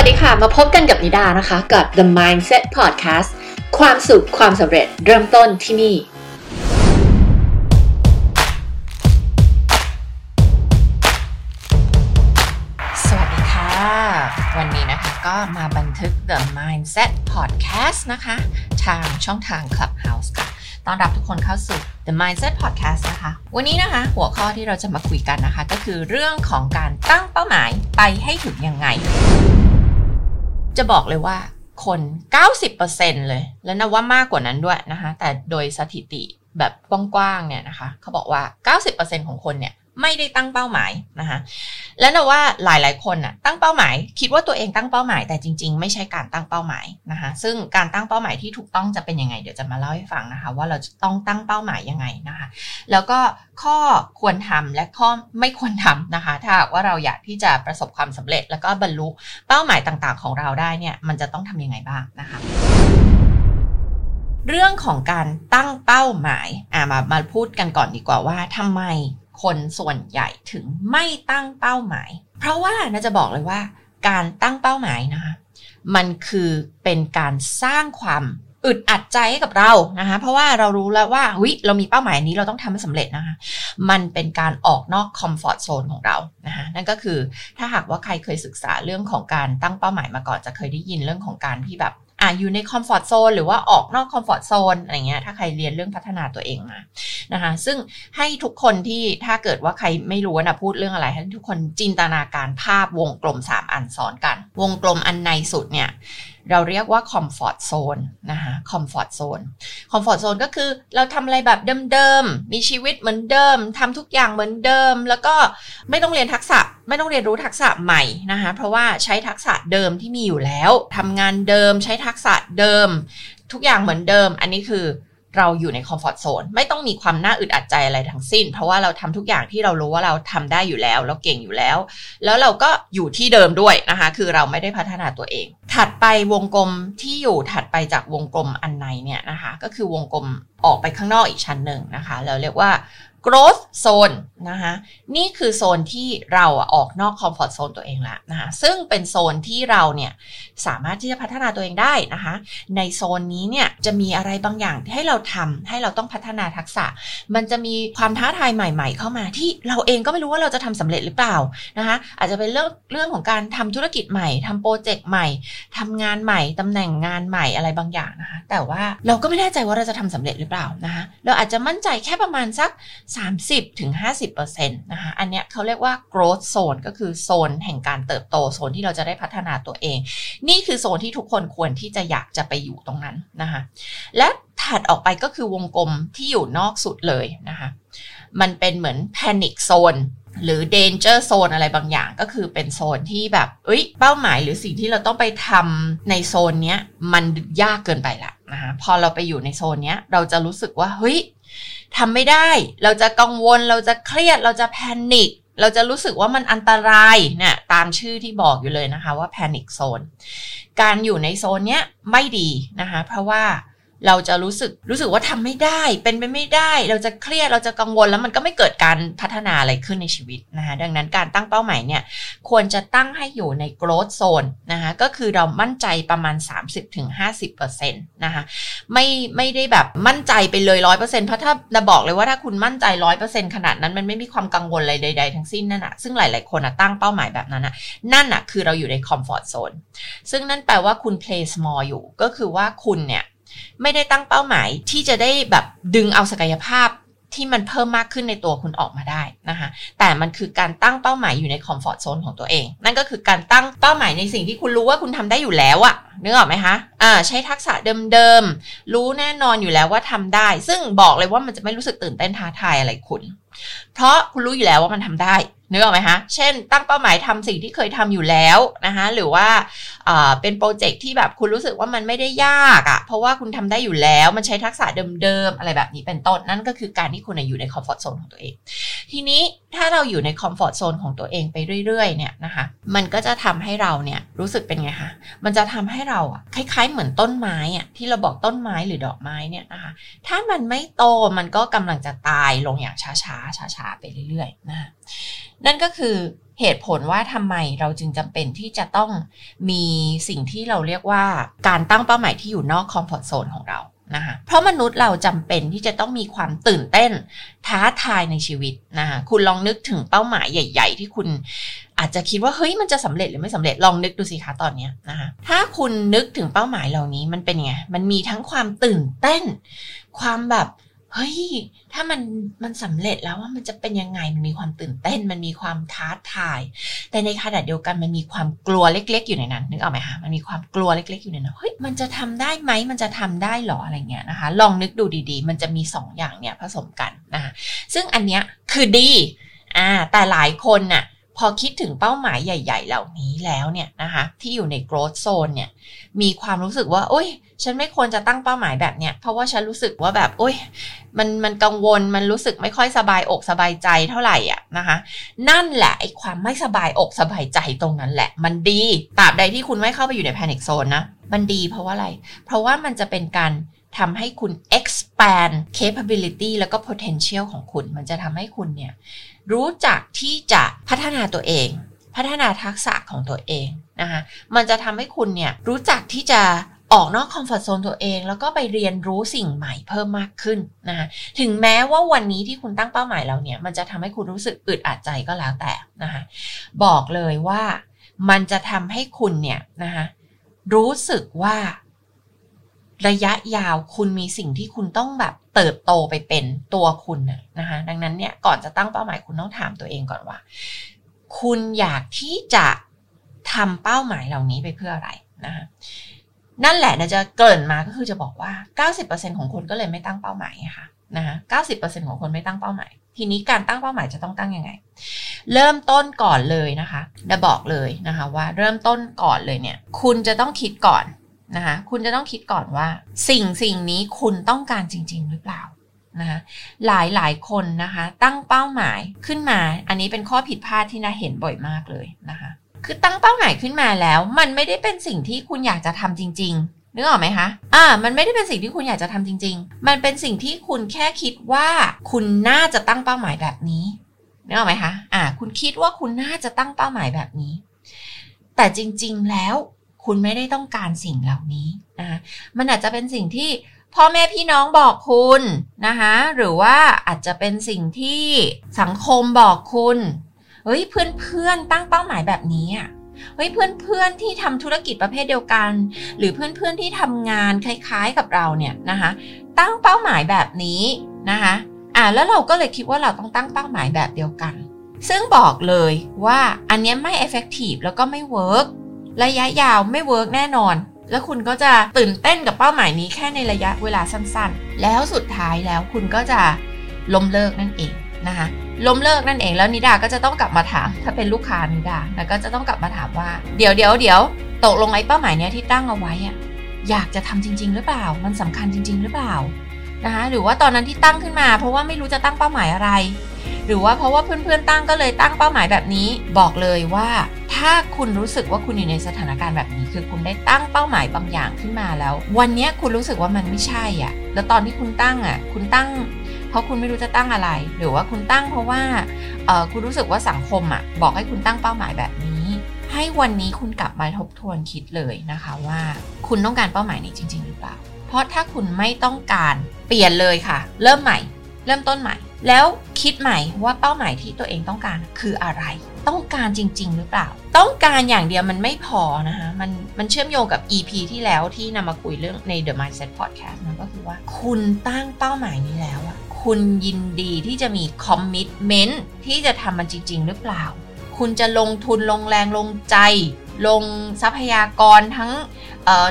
วัสดีค่ะมาพบกันกับนิดานะคะกับ The Mindset Podcast ความสุขความสำเร็จเริ่มต้นที่นี่สวัสดีค่ะวันนี้นะคะก็มาบันทึก The Mindset Podcast นะคะทางช่องทาง Clubhouse ค่ะต้อนรับทุกคนเข้าสู่ The Mindset Podcast นะคะวันนี้นะคะหัวข้อที่เราจะมาคุยกันนะคะก็คือเรื่องของการตั้งเป้าหมายไปให้ถึงยังไงจะบอกเลยว่าคน 90% เลยและนับว่ามากกว่านั้นด้วยนะคะแต่โดยสถิติแบบกว้างๆเนี่ยนะคะเขาบอกว่า 90% ของคนเนี่ยไม่ได้ตั้งเป้าหมายนะคะและนับว่าหลายๆคนน่ะตั้งเป้าหมายคิดว่าตัวเองตั้งเป้าหมายแต่จริงๆไม่ใช่การตั้งเป้าหมายนะคะซึ่งการตั้งเป้าหมายที่ถูกต้องจะเป็นยังไงเดี๋ยวจะมาเล่าให้ฟังนะคะว่าเราจะต้องตั้งเป้าหมายยังไงนะคะแล้วก็ข้อควรทำและข้อไม่ควรทำนะคะถ้าว่าเราอยากที่จะประสบความสำเร็จแล้วก็บรรลุเป้าหมายต่างๆของเราได้เนี่ยมันจะต้องทำยังไงบ้างนะคะเรื่องของการตั้งเป้าหมายมาพูดกันก่อนดีกว่าว่าทำไมคนส่วนใหญ่ถึงไม่ตั้งเป้าหมายเพราะว่าน่าจะบอกเลยว่าการตั้งเป้าหมายนะคะมันคือเป็นการสร้างความอึดอัดใจให้กับเรานะคะเพราะว่าเรารู้แล้วว่าเรามีเป้าหมายนี้เราต้องทำให้สำเร็จนะคะมันเป็นการออกนอกคอมฟอร์ตโซนของเรานะคะนั่นก็คือถ้าหากว่าใครเคยศึกษาเรื่องของการตั้งเป้าหมายมาก่อนจะเคยได้ยินเรื่องของการที่แบบอยู่ในคอมฟอร์ตโซนหรือว่าออกนอกคอมฟอร์ตโซนอะไรเงี้ยถ้าใครเรียนเรื่องพัฒนาตัวเองมานะคะซึ่งให้ทุกคนที่ถ้าเกิดว่าใครไม่รู้นะพูดเรื่องอะไรให้ทุกคนจินตนาการภาพวงกลม3อันซ้อนกันวงกลมอันในสุดเนี่ยเราเรียกว่าคอมฟอร์ตโซนนะคะคอมฟอร์ตโซนคอมฟอร์ตโซนก็คือเราทำอะไรแบบเดิมๆมีชีวิตเหมือนเดิมทำทุกอย่างเหมือนเดิมแล้วก็ไม่ต้องเรียนทักษะไม่ต้องเรียนรู้ทักษะใหม่นะคะเพราะว่าใช้ทักษะเดิมที่มีอยู่แล้วทำงานเดิมใช้ทักษะเดิมทุกอย่างเหมือนเดิมอันนี้คือเราอยู่ในคอมฟอร์ตโซนไม่ต้องมีความน่าอึดอัดใจอะไรทั้งสิ้นเพราะว่าเราทำทุกอย่างที่เรารู้ว่าเราทำได้อยู่แล้วเราเก่งอยู่แล้วแล้วเราก็อยู่ที่เดิมด้วยนะคะคือเราไม่ได้พัฒนาตัวเองถัดไปวงกลมที่อยู่ถัดไปจากวงกลมอันในเนี่ยนะคะก็คือวงกลมออกไปข้างนอกอีกชั้นหนึ่งนะคะเราเรียกว่า growth zone นะคะนี่คือโซนที่เราออกนอกคอมฟอร์ตโซนตัวเองละนะคะซึ่งเป็นโซนที่เราเนี่ยสามารถที่จะพัฒนาตัวเองได้นะคะในโซนนี้เนี่ยจะมีอะไรบางอย่างให้เราทำให้เราต้องพัฒนาทักษะมันจะมีความท้าทายใหม่ๆเข้ามาที่เราเองก็ไม่รู้ว่าเราจะทำสำเร็จหรือเปล่านะคะอาจจะเป็นเรื่องของการทำธุรกิจใหม่ทำโปรเจกต์ใหม่ทำงานใหม่ตำแหน่งงานใหม่อะไรบางอย่างนะคะแต่ว่าเราก็ไม่แน่ใจว่าเราจะทำสำเร็จหรือเปล่านะคะเราอาจจะมั่นใจแค่ประมาณสัก 30-50% นะคะอันเนี้ยเขาเรียกว่า growth zone ก็คือโซนแห่งการเติบโตโซนที่เราจะได้พัฒนาตัวเองนี่คือโซนที่ทุกคนควรที่จะอยากจะไปอยู่ตรงนั้นนะคะและถัดออกไปก็คือวงกลมที่อยู่นอกสุดเลยนะคะมันเป็นเหมือน panic zoneหรือ danger zone อะไรบางอย่างก็คือเป็นโซนที่แบบเป้าหมายหรือสิ่งที่เราต้องไปทำในโซนเนี้ยมันยากเกินไปละนะคะพอเราไปอยู่ในโซนเนี้ยเราจะรู้สึกว่าทำไม่ได้เราจะกังวลเราจะเครียดเราจะแพนิคเราจะรู้สึกว่ามันอันตรายเนี่ยตามชื่อที่บอกอยู่เลยนะคะว่า panic zone การอยู่ในโซนเนี้ยไม่ดีนะคะเพราะว่าเราจะรู้สึกว่าทำไม่ได้เป็นไปไม่ได้เราจะเครียดเราจะกังวลแล้วมันก็ไม่เกิดการพัฒนาอะไรขึ้นในชีวิตนะคะดังนั้นการตั้งเป้าหมายเนี่ยควรจะตั้งให้อยู่ใน growth zone นะคะก็คือเรามั่นใจประมาณ 30-50% นะคะไม่ได้แบบมั่นใจไปเลย 100% เพราะถ้าจะบอกเลยว่าถ้าคุณมั่นใจ 100% ขนาดนั้นมันไม่มีความกังวลอะไรใดๆทั้งสิ้นนั่นน่ะซึ่งหลายๆคนน่ะตั้งเป้าหมายแบบนั้นน่ะนั่นน่ะคือเราอยู่ใน comfort zone ซึ่งนั่นแปลว่าคุณ play small อยู่ก็คือว่าคุณเนี่ยไม่ได้ตั้งเป้าหมายที่จะได้แบบดึงเอาศักยภาพที่มันเพิ่มมากขึ้นในตัวคุณออกมาได้นะคะแต่มันคือการตั้งเป้าหมายอยู่ในคอมฟอร์ตโซนของตัวเองนั่นก็คือการตั้งเป้าหมายในสิ่งที่คุณรู้ว่าคุณทำได้อยู่แล้วอะนึกออกไหมคะใช้ทักษะเดิมๆรู้แน่นอนอยู่แล้วว่าทำได้ซึ่งบอกเลยว่ามันจะไม่รู้สึกตื่นเต้นท้าทายอะไรคุณเพราะคุณรู้อยู่แล้วว่ามันทำได้นึกออกไหมคะเช่นตั้งเป้าหมายทำสิ่งที่เคยทำอยู่แล้วนะคะหรือว่าเป็นโปรเจกต์ที่แบบคุณรู้สึกว่ามันไม่ได้ยากอะเพราะว่าคุณทำได้อยู่แล้วมันใช้ทักษะเดิมๆอะไรแบบนี้เป็นต้นนั่นก็คือการที่คุณอยู่ในคอมฟอร์ตโซนของตัวเอง ทีนี้ถ้าเราอยู่ในคอมฟอร์ตโซนของตัวเองไปเรื่อยๆเนี่ยนะคะมันก็จะทำให้เราเนี่ยรู้สึกเป็นไงคะมันจะทำให้เราคล้ายๆเหมือนต้นไม้อะที่เราบอกต้นไม้หรือดอกไม้เนี่ยนะคะถ้ามันไม่โตมันก็กำลังจะตายลงอย่างช้าๆช้าๆไปเรื่อยๆนะนั่นก็คือเหตุผลว่าทำไมเราจึงจำเป็นที่จะต้องมีสิ่งที่เราเรียกว่าการตั้งเป้าหมายที่อยู่นอกคอมฟอร์ตโซนของเรานะคะเพราะมนุษย์เราจำเป็นที่จะต้องมีความตื่นเต้นท้าทายในชีวิตนะคะคุณลองนึกถึงเป้าหมายใหญ่ๆที่คุณอาจจะคิดว่าเฮ้ยมันจะสำเร็จหรือไม่สำเร็จลองนึกดูสิคะตอนนี้นะคะถ้าคุณนึกถึงเป้าหมายเหล่านี้มันเป็นไงมันมีทั้งความตื่นเต้นความแบบเฮ้ยถ้ามันสำเร็จแล้วว่ามันจะเป็นยังไงมันมีความตื่นเต้นมันมีความท้าทายแต่ในขณะเดียวกันมันมีความกลัวเล็กๆอยู่ในนั้นนึกออกไหมคะมันมีความกลัวเล็กๆอยู่ในนั้นเฮ้ยมันจะทำได้ไหมมันจะทำได้หรออะไรเงี้ยนะคะลองนึกดูดีๆมันจะมี2 อย่างเนี่ยผสมกันนะคะซึ่งอันเนี้ยคือดีแต่หลายคนน่ะพอคิดถึงเป้าหมายใหญ่ๆเหล่านี้แล้วเนี่ยนะคะที่อยู่ใน growth zone เนี่ยมีความรู้สึกว่าโอ๊ยฉันไม่ควรจะตั้งเป้าหมายแบบเนี้ยเพราะว่าฉันรู้สึกว่าแบบโอ๊ยมันกังวลมันรู้สึกไม่ค่อยสบายอกสบายใจเท่าไหร่อ่ะนะคะนั่นแหละไอ้ความไม่สบายอกสบายใจตรงนั้นแหละมันดีตราบใดที่คุณไม่เข้าไปอยู่ใน panic zone นะมันดีเพราะว่าอะไรเพราะว่ามันจะเป็นการทำให้คุณ expand capability แล้วก็ potential ของคุณมันจะทำให้คุณเนี่ยรู้จักที่จะพัฒนาตัวเองพัฒนาทักษะของตัวเองนะคะมันจะทำให้คุณเนี่ยรู้จักที่จะออกนอกคอมฟอร์ตโซนตัวเองแล้วก็ไปเรียนรู้สิ่งใหม่เพิ่มมากขึ้นนะคะถึงแม้ว่าวันนี้ที่คุณตั้งเป้าหมายแล้วเนี่ยมันจะทำให้คุณรู้สึกอึดอัดใจก็แล้วแต่นะคะบอกเลยว่ามันจะทำให้คุณเนี่ยนะคะรู้สึกว่าระยะยาวคุณมีสิ่งที่คุณต้องแบบเติบโตไปเป็นตัวคุณนะคะดังนั้นเนี่ยก่อนจะตั้งเป้าหมายคุณต้องถามตัวเองก่อนว่าคุณอยากที่จะทำเป้าหมายเหล่านี้ไปเพื่ออะไรนะคะนั่นแหละนะจะเกริ่นมาก็คือจะบอกว่า 90% ของคนก็เลยไม่ตั้งเป้าหมายค่ะนะคะ 90% ของคนไม่ตั้งเป้าหมายทีนี้การตั้งเป้าหมายจะต้องตั้งยังไงเริ่มต้นก่อนเลยนะคะจะบอกเลยนะคะว่าเริ่มต้นก่อนเลยเนี่ยคุณจะต้องคิดก่อนนะคะคุณจะต้องคิดก่อนว่าสิ่งนี้คุณต้องการจริงๆหรือเปล่านะคะหลายคนนะคะตั้งเป้าหมายขึ้นมาอันนี้เป็นข้อผิดพลาดที่น่าเห็นบ่อยมากเลยนะคะคือตั้งเป้าหมายขึ้นมาแล้วมันไม่ได้เป็นสิ่งที่คุณอยากจะทำจริงๆนึกออกไหมคะมันไม่ได้เป็นสิ่งที่คุณอยากจะทำจริงๆมันเป็นสิ่งที่คุณแค่คิดว่าคุณน่าจะตั้งเป้าหมายแบบนี้นึกออกไหมคะคุณคิดว่าคุณน่าจะตั้งเป้าหมายแบบนี้แต่จริงๆแล้วคุณไม่ได้ต้องการสิ่งเหล่านี้นะคะมันอาจจะเป็นสิ่งที่พ่อแม่พี่น้องบอกคุณนะคะหรือว่าอาจจะเป็นสิ่งที่สังคมบอกคุณเฮ้ยเพื่อนๆตั้งเป้าหมายแบบนี้อ่ะเฮ้ยเพื่อนๆที่ทำธุรกิจประเภทเดียวกันหรือเพื่อนๆที่ทำงานคล้ายๆกับเราเนี่ยนะคะตั้งเป้าหมายแบบนี้นะคะแล้วเราก็เลยคิดว่าเราต้องตั้งเป้าหมายแบบเดียวกันซึ่งบอกเลยว่าอันนี้ไม่ effective แล้วก็ไม่ workระยะยาวไม่เวิร์กแน่นอนแล้วคุณก็จะตื่นเต้นกับเป้าหมายนี้แค่ในระยะเวลาสั้นๆแล้วสุดท้ายแล้วคุณก็จะล้มเลิกนั่นเองนะคะล้มเลิกนั่นเองแล้วนิดาก็จะต้องกลับมาถามถ้าเป็นลูกค้านิดาแล้วก็จะต้องกลับมาถามว่าเดี๋ยวตกลงไอ้เป้าหมายเนี้ยที่ตั้งเอาไว้อ่ะอยากจะทำจริงๆหรือเปล่ามันสำคัญจริงๆหรือเปล่านะคะหรือว่าตอนนั้นที่ตั้งขึ้นมาเพราะว่าไม่รู้จะตั้งเป้าหมายอะไรหรือว่าเพราะว่าเพื่อนๆตั้งก็เลยตั้งเป้าหมายแบบนี้บอกเลยว่าถ้าคุณรู้สึกว่าคุณอยู่ในสถานการณ์แบบนี้คือคุณได้ตั้งเป้าหมายบางอย่างขึ้นมาแล้ววันนี้คุณรู้สึกว่ามันไม่ใช่อ่ะแล้วตอนที่คุณตั้งอ่ะคุณตั้งเพราะคุณไม่รู้จะตั้งอะไรหรือว่าคุณตั้งเพราะว่าคุณรู้สึกว่าสังคมอ่ะบอกให้คุณตั้งเป้าหมายแบบนี้ให้วันนี้คุณกลับมาทบทวนคิดเลยนะคะว่าคุณต้องการเป้าหมายนี้จริงๆหรือเปล่าเพราะถ้าคุณไม่ต้องการเปลี่ยนเลยค่ะเริ่มใหม่เริ่มต้นใหม่แล้วคิดใหม่ว่าเป้าหมายที่ตัวเองต้องการคืออะไรต้องการจริงๆหรือเปล่าต้องการอย่างเดียวมันไม่พอนะคะมันเชื่อมโยงกับ EP ที่แล้วที่นำมาคุยเรื่องใน The Mindset Podcast นะก็คือว่าคุณตั้งเป้าหมายนี้แล้วอ่ะคุณยินดีที่จะมี commitment ที่จะทำมันจริงๆหรือเปล่าคุณจะลงทุนลงแรงลงใจลงทรัพยากรทั้ง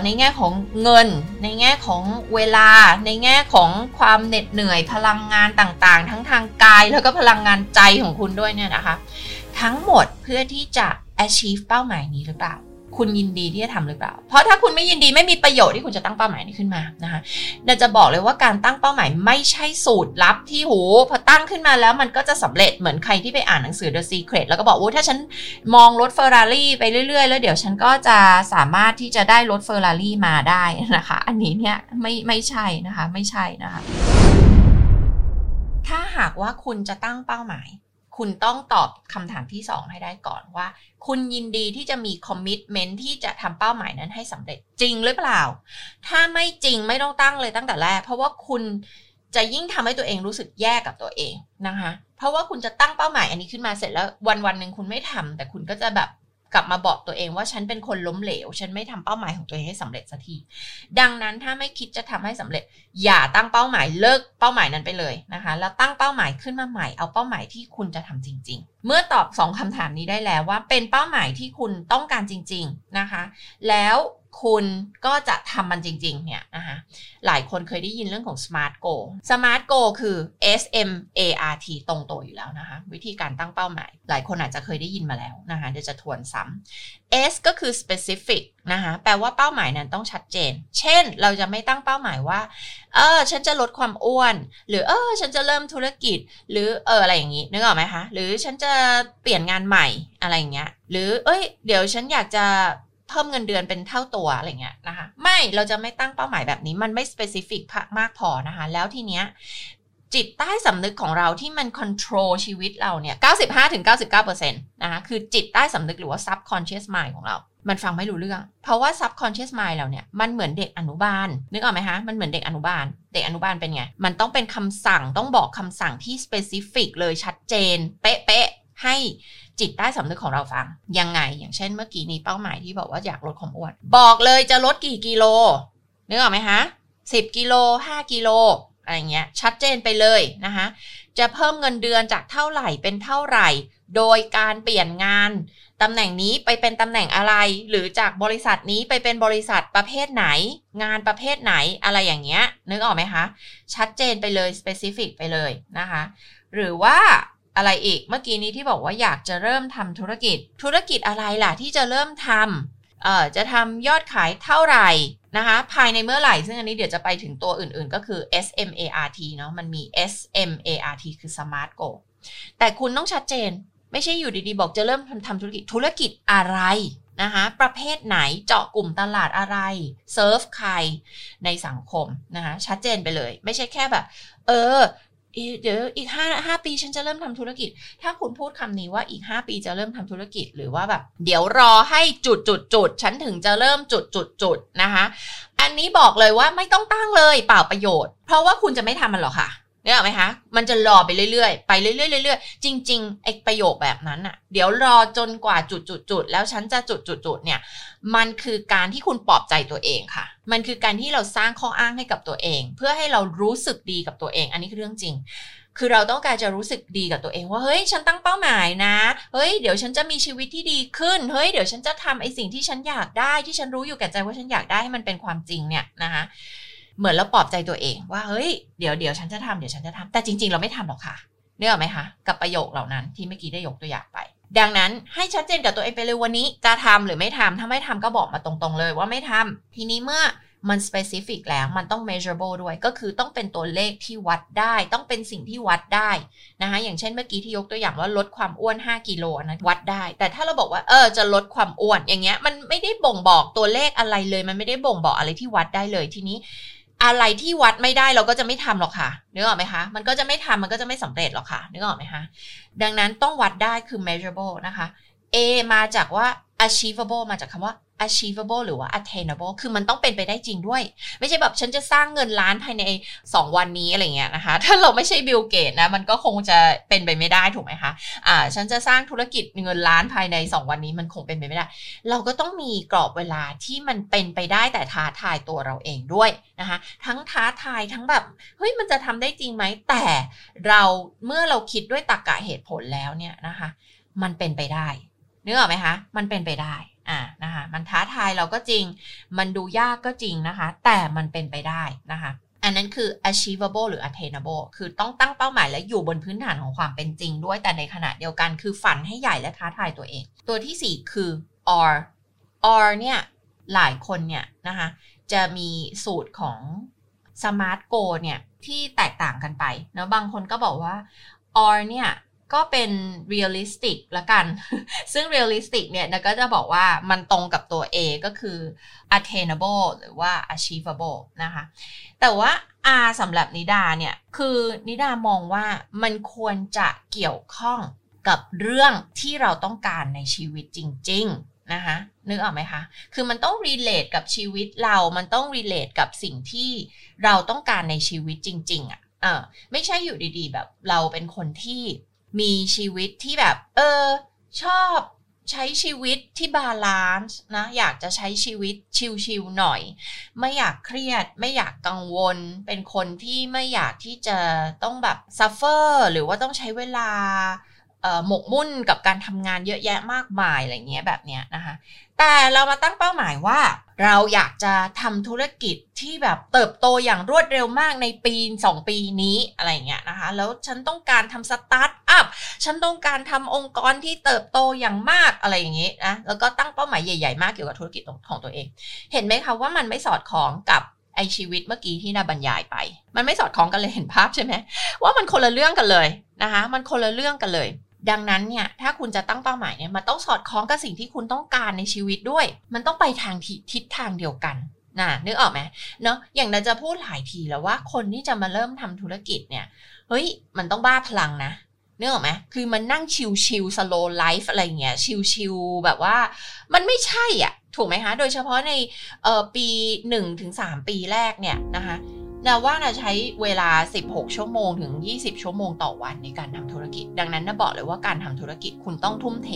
ในแง่ของเงินในแง่ของเวลาในแง่ของความเหน็ดเหนื่อยพลังงานต่างๆทั้งทางกายแล้วก็พลังงานใจของคุณด้วยเนี่ยนะคะทั้งหมดเพื่อที่จะ achieve เป้าหมายนี้หรือเปล่า คุณยินดีที่จะทำหรือเปล่าเพราะถ้าคุณไม่ยินดีไม่มีประโยชน์ที่คุณจะตั้งเป้าหมายนี้ขึ้นมานะคะเดี๋ยวจะบอกเลยว่าการตั้งเป้าหมายไม่ใช่สูตรลับที่โหพอตั้งขึ้นมาแล้วมันก็จะสำเร็จเหมือนใครที่ไปอ่านหนังสือ The Secret แล้วก็บอกว่าถ้าฉันมองรถ Ferrari ไปเรื่อยๆแล้วเดี๋ยวฉันก็จะสามารถที่จะได้รถ Ferrari มาได้นะคะอันนี้เนี่ยไม่ใช่นะคะไม่ใช่นะคะถ้าหากว่าคุณจะตั้งเป้าหมายคุณต้องตอบคำถามที่2ให้ได้ก่อนว่าคุณยินดีที่จะมีคอมมิตเมนต์ที่จะทำเป้าหมายนั้นให้สำเร็จจริงหรือเปล่าถ้าไม่จริงไม่ต้องตั้งเลยตั้งแต่แรกเพราะว่าคุณจะยิ่งทำให้ตัวเองรู้สึกแย่กับตัวเองนะคะเพราะว่าคุณจะตั้งเป้าหมายอันนี้ขึ้นมาเสร็จแล้ววันๆนึงคุณไม่ทำแต่คุณก็จะแบบกลับมาบอกตัวเองว่าฉันเป็นคนล้มเหลวฉันไม่ทำเป้าหมายของตัวเองให้สำเร็จสักทีดังนั้นถ้าไม่คิดจะทำให้สำเร็จอย่าตั้งเป้าหมายเลิกเป้าหมายนั้นไปเลยนะคะแล้วตั้งเป้าหมายขึ้นมาใหม่เอาเป้าหมายที่คุณจะทำจริงๆเมื่อตอบ2คำถามนี้ได้แล้วว่าเป็นเป้าหมายที่คุณต้องการจริงๆนะคะแล้วคุณก็จะทำมันจริงๆเนี่ยนะคะหลายคนเคยได้ยินเรื่องของ Smart Goal Smart Goal คือ SMART ตรงตัวอยู่แล้วนะคะวิธีการตั้งเป้าหมายหลายคนอาจจะเคยได้ยินมาแล้วนะคะเดี๋ยวจะทวนซ้ำ S ก็คือ Specific นะคะแปลว่าเป้าหมายนั้นต้องชัดเจนเช่นเราจะไม่ตั้งเป้าหมายว่าฉันจะลดความอ้วนหรือฉันจะเริ่มธุรกิจหรืออะไรอย่างนี้นึกออกไหมคะหรือฉันจะเปลี่ยนงานใหม่อะไรอย่างเงี้ยหรือเดี๋ยวฉันอยากจะเพิ่มเงินเดือนเป็นเท่าตัวอะไรเงี้ยนะคะไม่เราจะไม่ตั้งเป้าหมายแบบนี้มันไม่ specific มากพอนะคะแล้วทีเนี้ยจิตใต้สำนึกของเราที่มัน control ชีวิตเราเนี่ย 95-99% นะคะคือจิตใต้สำนึกหรือว่า subconscious mind ของเรามันฟังไม่รู้เรื่องเพราะว่า subconscious mind เราเนี่ยมันเหมือนเด็กอนุบาลนึกออกไหมคะมันเหมือนเด็กอนุบาลเด็กอนุบาลเป็นไงมันต้องเป็นคำสั่งต้องบอกคำสั่งที่ specific เลยชัดเจนเป๊ะๆให้จิตใต้สำนึกของเราฟังยังไงอย่างเช่นเมื่อกี้นี้เป้าหมายที่บอกว่าอยากลดความอ้วนบอกเลยจะลดกี่กิโลนึกออกไหมคะ10กิโล5กิโลอะไรเงี้ยชัดเจนไปเลยนะคะจะเพิ่มเงินเดือนจากเท่าไหร่เป็นเท่าไหร่โดยการเปลี่ยนงานตำแหน่งนี้ไปเป็นตำแหน่งอะไรหรือจากบริษัทนี้ไปเป็นบริษัทประเภทไหนงานประเภทไหนอะไรอย่างเงี้ยนึกออกไหมคะชัดเจนไปเลย specific ไปเลยนะคะหรือว่าอะไรอีกเมื่อกี้นี้ที่บอกว่าอยากจะเริ่มทำธุรกิจอะไรล่ะที่จะเริ่มทำจะทำยอดขายเท่าไหร่นะคะภายในเมื่อไหร่ซึ่งอันนี้เดี๋ยวจะไปถึงตัวอื่นๆก็คือ SMART เนาะมันมี SMART คือ Smart Goal แต่คุณต้องชัดเจนไม่ใช่อยู่ดีๆบอกจะเริ่มทำธุรกิจอะไรนะคะประเภทไหนเจาะกลุ่มตลาดอะไรเซิร์ฟใครในสังคมนะคะชัดเจนไปเลยไม่ใช่แค่แบบเดี๋ยวอีก5ปีฉันจะเริ่มทำธุรกิจถ้าคุณพูดคำนี้ว่าอีก5ปีจะเริ่มทำธุรกิจหรือว่าแบบเดี๋ยวรอให้จุดๆๆฉันถึงจะเริ่มจุดๆๆนะคะอันนี้บอกเลยว่าไม่ต้องตั้งเลยเปล่าประโยชน์เพราะว่าคุณจะไม่ทำมันหรอกค่ะได้ไหมคะมันจะรอไปเรื่อยๆไปเรื่อยๆเรื่อยๆจริงๆไอ้ประโยคแบบนั้นน่ะเดี๋ยวรอจนกว่าจุดๆๆแล้วฉันจะจุดๆๆเนี่ยมันคือการที่คุณปลอบใจตัวเองค่ะมันคือการที่เราสร้างข้ออ้างให้กับตัวเองเพื่อให้เรารู้สึกดีกับตัวเองอันนี้คือเรื่องจริงคือเราต้องการจะรู้สึกดีกับตัวเองว่าเฮ้ยฉันตั้งเป้าหมายนะเฮ้ยเดี๋ยวฉันจะมีชีวิตที่ดีขึ้นเฮ้ยเดี๋ยวฉันจะทำไอ้สิ่งที่ฉันอยากได้ที่ฉันรู้อยู่แก่ใจว่าฉันอยากได้ให้มันเป็นความจริงเนี่ยนะคะเหมือนเราปลอบใจตัวเองว่าเฮ้ยเดี๋ยวฉันจะทำแต่จริงๆเราไม่ทำหรอกค่ะเนื่องไหมคะกับประโยคเหล่านั้นที่เมื่อกี้ได้ยกตัวอย่างไปดังนั้นให้ชัดเจนกับตัวเองไปเลยวันนี้จะทำหรือไม่ทำถ้าไม่ทำก็บอกมาตรงๆเลยว่าไม่ทำทีนี้เมื่อมัน specific แล้วมันต้อง measurable ด้วยก็คือต้องเป็นตัวเลขที่วัดได้ต้องเป็นสิ่งที่วัดได้นะคะอย่างเช่นเมื่อกี้ที่ยกตัวอย่างว่าลดความอ้วน5กิโลนะวัดได้แต่ถ้าเราบอกว่าจะลดความอ้วนอย่างเงี้ยมันไม่ได้บ่งบอกตัวเลขอะไรเลยมันไม่ได้บ่งบอกอะไรที่วัดได้เลยทีนี้อะไรที่วัดไม่ได้เราก็จะไม่ทำหรอกค่ะนึกออกไหมคะมันก็จะไม่ทำมันก็จะไม่สำเร็จหรอกค่ะนึกออกไหมคะดังนั้นต้องวัดได้คือ measurable นะคะ A มาจากว่า achievable มาจากคำว่า achievable หรือว่า attainable คือมันต้องเป็นไปได้จริงด้วยไม่ใช่แบบฉันจะสร้างเงินล้านภายใน2วันนี้อะไรเงี้ยนะคะถ้าเราไม่ใช่บิลเกตนะมันก็คงจะเป็นไปไม่ได้ถูกไหมคะฉันจะสร้างธุรกิจเงินล้านภายใน2วันนี้มันคงเป็นไปไม่ได้เราก็ต้องมีกรอบเวลาที่มันเป็นไปได้แต่ท้าทายตัวเราเองด้วยนะคะทั้งท้าทายทั้งแบบเฮ้ยมันจะทำได้จริงไหมแต่เราเมื่อเราคิดด้วยตรรกะเหตุผลแล้วเนี่ยนะคะมันเป็นไปได้นึกออกไหมคะมันเป็นไปได้นะคะมันท้าทายเราก็จริงมันดูยากก็จริงนะคะแต่มันเป็นไปได้นะคะอันนั้นคือ achievable หรือ attainable คือต้องตั้งเป้าหมายและอยู่บนพื้นฐานของความเป็นจริงด้วยแต่ในขณะเดียวกันคือฝันให้ใหญ่และท้าทายตัวเองตัวที่4คือ R or เนี่ยหลายคนเนี่ยนะคะจะมีสูตรของสมาร์ทโกเนี่ยที่แตกต่างกันไปนะบางคนก็บอกว่า or เนี่ยก็เป็นเรียลลิสติกละกันซึ่งเรียลลิสติกเนี่ยก็จะบอกว่ามันตรงกับตัว A ก็คือ attainable หรือว่า achievable นะคะแต่ว่า R สำหรับนิดาเนี่ยคือนิดามองว่ามันควรจะเกี่ยวข้องกับเรื่องที่เราต้องการในชีวิตจริงๆนะคะนึกออกไหมคะคือมันต้อง relate กับชีวิตเรามันต้อง relate กับสิ่งที่เราต้องการในชีวิตจริงๆอ่ะไม่ใช่อยู่ดีๆแบบเราเป็นคนที่มีชีวิตที่แบบชอบใช้ชีวิตที่บาลานซ์นะอยากจะใช้ชีวิตชิลๆหน่อยไม่อยากเครียดไม่อยากกังวลเป็นคนที่ไม่อยากที่จะต้องแบบซัฟเฟอร์หรือว่าต้องใช้เวลาหมกมุ่นกับการทำงานเยอะแยะมากมายอะไรเงี้ยแบบเนี้ยนะคะแต่เรามาตั้งเป้าหมายว่าเราอยากจะทำธุรกิจที่แบบเติบโตอย่างรวดเร็วมากในปี2ปีนี้อะไรเงี้ยนะคะแล้วฉันต้องการทำสตาร์ทอัพฉันต้องการทำองค์กรที่เติบโตอย่างมากอะไรอย่างงี้นะแล้วก็ตั้งเป้าหมายใหญ่ๆมากเกี่ยวกับธุรกิจของตัวเองเห็นไหมคะว่ามันไม่สอดคล้องกับไอชีวิตเมื่อกี้ที่นาบรรยายไปมันไม่สอดคล้องกันเลยเห็นภาพใช่ไหมว่ามันคนละเรื่องกันเลยนะคะมันคนละเรื่องกันเลยดังนั้นเนี่ยถ้าคุณจะตั้งเป้าหมายเนี่ยมันต้องสอดคล้องกับสิ่งที่คุณต้องการในชีวิตด้วยมันต้องไปทางทิศทางเดียวกันนะนึกออกไหมเนาะอย่างเราจะพูดหลายทีแล้วว่าคนที่จะมาเริ่มทำธุรกิจเนี่ยเฮ้ยมันต้องบ้าพลังนะนึกออกไหมคือมันนั่งชิลๆ slow life อะไรเงี้ยชิลๆแบบว่ามันไม่ใช่อ่ะถูกไหมคะโดยเฉพาะในปี 1-3 ปีแรกเนี่ยนะคะนาว่านาใช้เวลา16ชั่วโมงถึง20ชั่วโมงต่อวันในการทำธุรกิจดังนั้นนาบอกเลยว่าการทำธุรกิจคุณต้องทุ่มเท